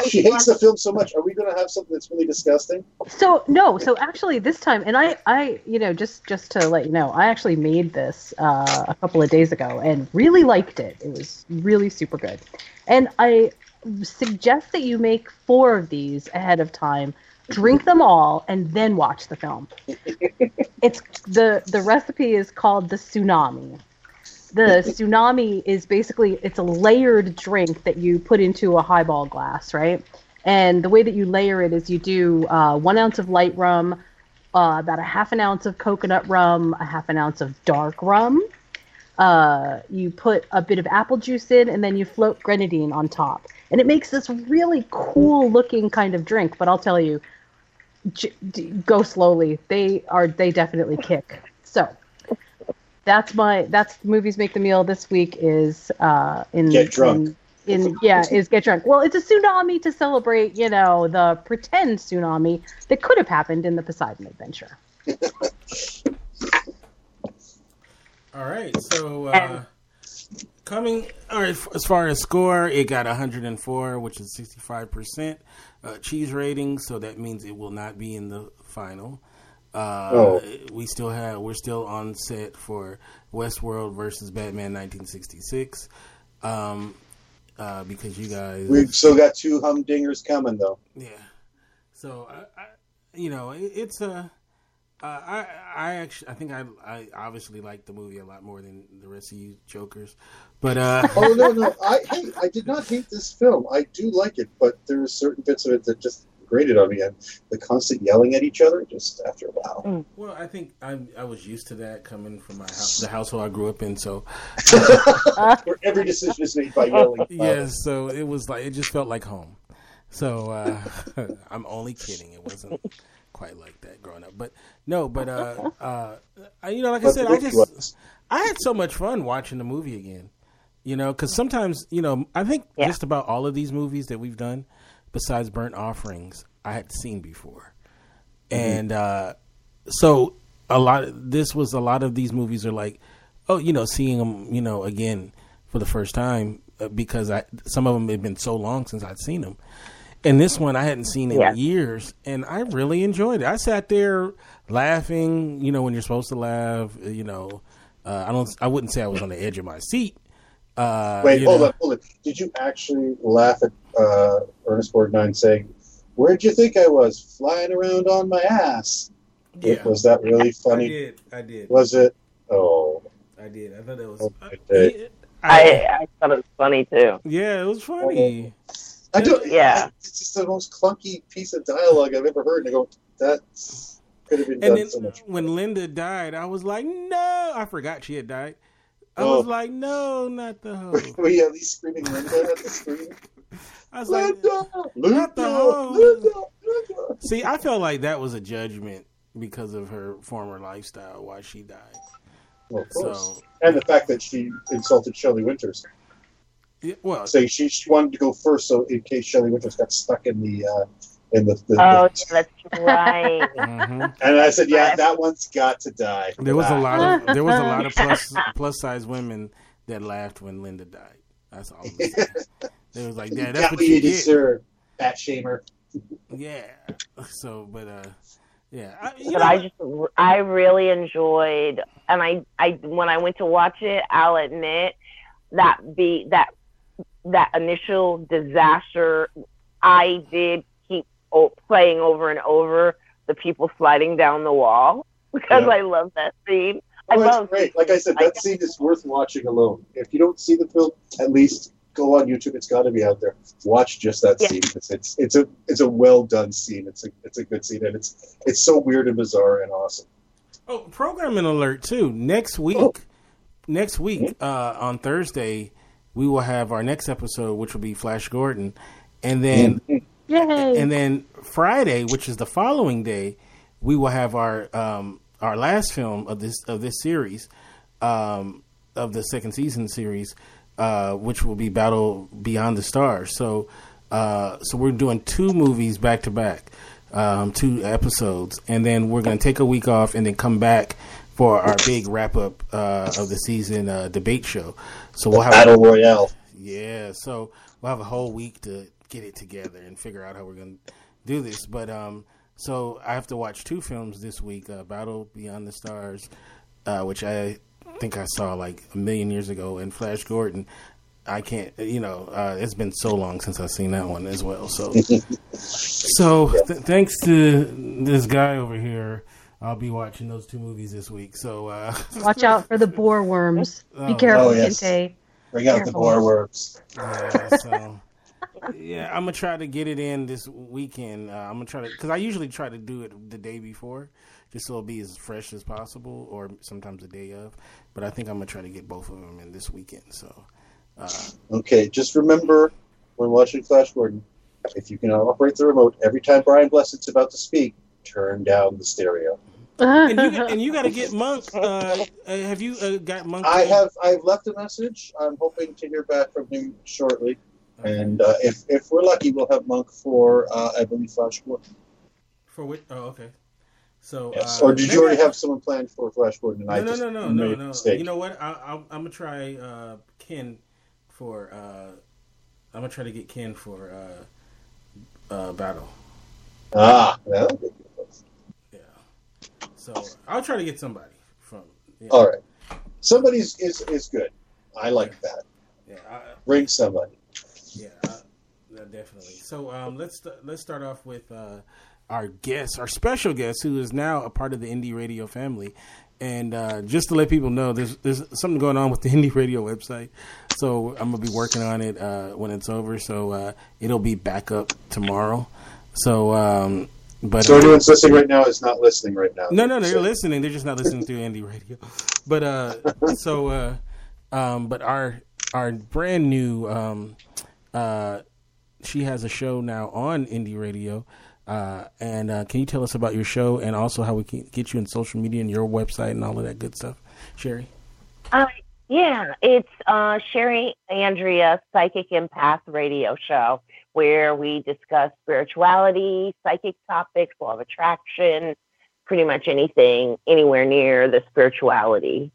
She hates the film so much. Are we going to have something that's really disgusting? So no. So actually, this time, and I you know, just to let you know, I actually made this a couple of days ago and really liked it. It was really super good. And I suggest that you make 4 of these ahead of time, drink them all, and then watch the film. It's the recipe is called the tsunami. The tsunami is basically, it's a layered drink that you put into a highball glass, right? And the way that you layer it is you do 1 ounce of light rum, about a half an ounce of coconut rum, a half an ounce of dark rum. You put a bit of apple juice in, and then you float grenadine on top. And it makes this really cool-looking kind of drink, but I'll tell you, go slowly. They definitely kick. So... That's movies make the meal this week is get drunk. Is get drunk. Well, it's a tsunami to celebrate, you know, the pretend tsunami that could have happened in the Poseidon Adventure. All right, so as far as score, it got 104, which is 65% cheese rating. So that means it will not be in the final. We're still on set for Westworld versus Batman 1966. Because you guys, we've still got 2 humdingers coming though. Yeah. So I you know, I obviously like the movie a lot more than the rest of you jokers, but I did not hate this film. I do like it, but there are certain bits of it that just grated on me, and the constant yelling at each other just after a while. Well, I think I was used to that coming from the household I grew up in, so where every decision is made by yelling. Yeah, so it was like it just felt like home. So I'm only kidding; it wasn't quite like that growing up. But no, but I had so much fun watching the movie again. You know, because sometimes I think just about all of these movies that we've done, besides Burnt Offerings, I had seen before. And so a lot of these movies are like, seeing them, again for the first time, because some of them had been so long since I'd seen them. And this one I hadn't seen in years, and I really enjoyed it. I sat there laughing, when you're supposed to laugh, I wouldn't say I was on the edge of my seat. Wait, hold up. Did you actually laugh at Ernest Borgnine saying, "Where'd you think I was, flying around on my ass"? Yeah. Was that really funny? I did. Was it? Oh. I did. I thought that was funny. I thought it was funny, too. Yeah, it was funny. It's just the most clunky piece of dialogue I've ever heard. And I go, that could have been done so much. When Linda died, I was like, no! I forgot she had died. I was like, no, not the hoe. Were you at least screaming Linda at the screen? I was Linda, like, not the hoe. Linda. See, I felt like that was a judgment because of her former lifestyle, why she died. Well, of course. And the fact that she insulted Shelley Winters. Yeah, well, saying she wanted to go first, so in case Shelley Winters got stuck in the... that's right. Mm-hmm. And I said, that one's got to die. There was a lot of plus size women that laughed when Linda died. That's all. They was like, yeah, that's what you did, sir, fat shamer. Yeah. So, but yeah. I really enjoyed, and I when I went to watch it, I'll admit that initial disaster, I did. Playing over and over the people sliding down the wall because I love that scene. Great. Like I said, that scene is worth watching alone. If you don't see the film, at least go on YouTube. It's got to be out there. Watch just that scene. It's a well done scene. It's a good scene, and it's so weird and bizarre and awesome. Oh, programming alert too. Next week on Thursday, we will have our next episode, which will be Flash Gordon, and then. Mm-hmm. Yay. And then Friday, which is the following day, we will have our last film of this series, of the second season series, which will be Battle Beyond the Stars. So we're doing 2 movies back to back. two episodes, and then we're going to take a week off and then come back for our big wrap up of the season debate show. So we'll have Battle Royale. Yeah, so we'll have a whole week to get it together and figure out how we're going to do this. But so I have to watch two films this week: Battle Beyond the Stars, which I think I saw like a million years ago, and Flash Gordon. I can't, it's been so long since I've seen that one as well. So, thanks to this guy over here, I'll be watching those two movies this week. So, watch out for the boar worms. Be careful, Kente. Bring out the boar worms. Yeah, I'm gonna try to get it in this weekend. I'm gonna try to, because I usually try to do it the day before, just so it'll be as fresh as possible, or sometimes the day of. But I think I'm gonna try to get both of them in this weekend. So. Okay, just remember, we're watching Flash Gordon. If you cannot operate the remote, every time Brian Blessed's about to speak, turn down the stereo. And you got to get Monk. Have you got Monk? I have. I've left a message. I'm hoping to hear back from him shortly. Okay. And if we're lucky, we'll have Monk for I believe Flash Gordon. For which? Oh, okay. So, yes. Or did you already have someone planned for Flash Gordon? No. You know what? I'm gonna try Ken. I'm gonna try to get Ken for Battle. That would be good. Yeah. So I'll try to get somebody from. Yeah. All right. Somebody's is good. I like that. Yeah. Bring somebody. Yeah. Definitely. So let's start off with our guest, our special guest, who is now a part of the indie radio family. And just to let people know, there's something going on with the Indie Radio website. So I'm going to be working on it when it's over. So it'll be back up tomorrow. So but everyone's listening right now is not listening right now. No, they're listening. They're just not listening through Indie Radio. But but our brand new she has a show now on Indie Radio. And can you tell us about your show and also how we can get you in social media and your website and all of that good stuff, Sherry? Yeah, it's Sherry Andrea Psychic Empath Radio Show, where we discuss spirituality, psychic topics, law of attraction, pretty much anything anywhere near the spirituality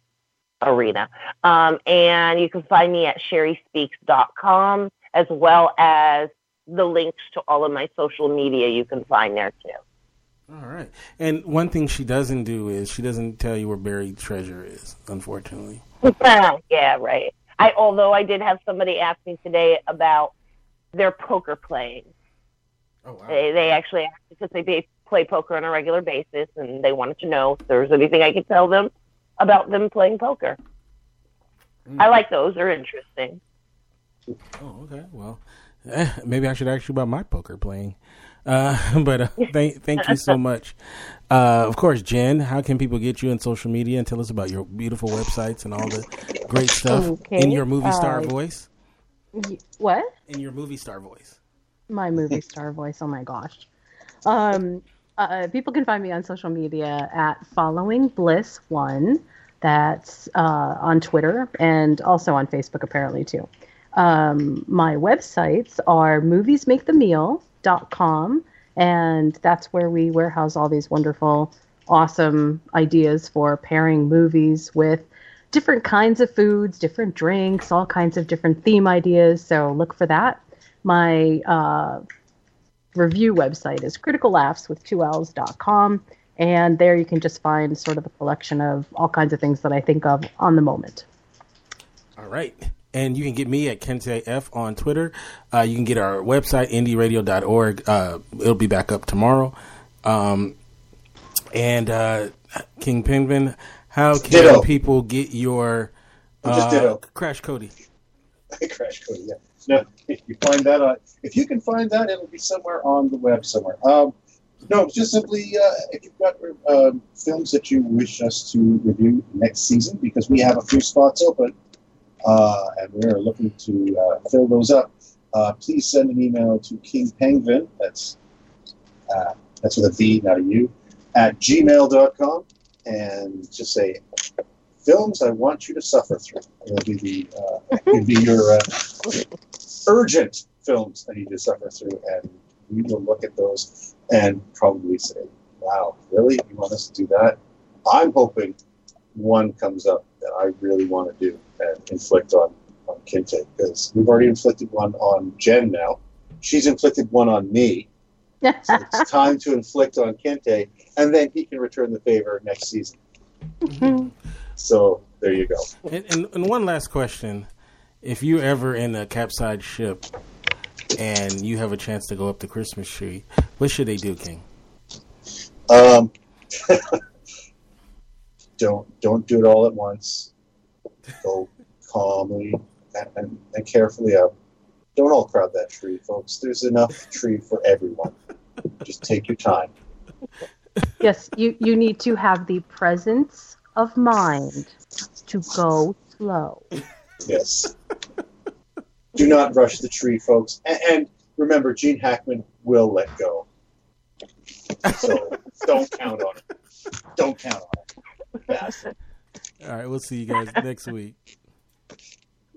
arena. And you can find me at SherrySpeaks.com, as well as the links to all of my social media you can find there too. All right. And one thing she doesn't do is she doesn't tell you where buried treasure is, unfortunately. Yeah, right. Although I did have somebody ask me today about their poker playing. Oh, wow. They actually asked because they play poker on a regular basis and they wanted to know if there was anything I could tell them about them playing poker. Mm. I like those. They're interesting. Oh, okay. Well, maybe I should ask you about my poker playing. But thank you so much. Of course, Jen, how can people get you on social media and tell us about your beautiful websites and all the great stuff in your movie star voice? What? In your movie star voice. My movie star voice. Oh, my gosh. People can find me on social media at followingbliss1. That's on Twitter and also on Facebook, apparently, too. My websites are moviesmakethemeal.com, and that's where we warehouse all these wonderful, awesome ideas for pairing movies with different kinds of foods, different drinks, all kinds of different theme ideas. So look for that. My review website is criticallaughs.com, and there you can just find sort of a collection of all kinds of things that I think of on the moment. All right. And you can get me at KenteF on Twitter. You can get our website, indyradio.org. It'll be back up tomorrow. And King Penguin, how can people get your Crash Cody? Crash Cody, yeah. No, if you can find that, it'll be somewhere on the web somewhere. No, just simply if you've got films that you wish us to review next season, because we have a few spots open. And we're looking to fill those up. Please send an email to King Penguin, that's with a V, not a U, at gmail.com, and just say, films I want you to suffer through. It'll be your urgent films I need to suffer through, and we will look at those. and probably say, wow, really? You want us to do that? I'm hoping one comes up that I really want to do and inflict on Kinte, because we've already inflicted one on Jen now. She's inflicted one on me. So it's time to inflict on Kinte, and then he can return the favor next season. Mm-hmm. So there you go. And one last question. If you're ever in a capsized ship and you have a chance to go up the Christmas tree, what should they do, King? Don't do it all at once. Go calmly and carefully up. Don't all crowd that tree, folks. There's enough tree for everyone. Just take your time. Yes, you need to have the presence of mind to go slow. Yes. Do not rush the tree, folks. And remember, Gene Hackman will let go. So don't count on it. Don't count on it. Yes. All right, we'll see you guys next week.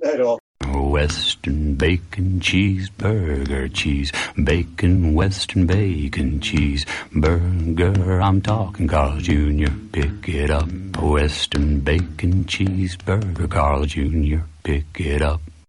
Night all. Western bacon cheeseburger, cheese bacon, Western bacon cheeseburger. I'm talking Carl Jr., pick it up. Western bacon cheeseburger, Carl Jr., pick it up.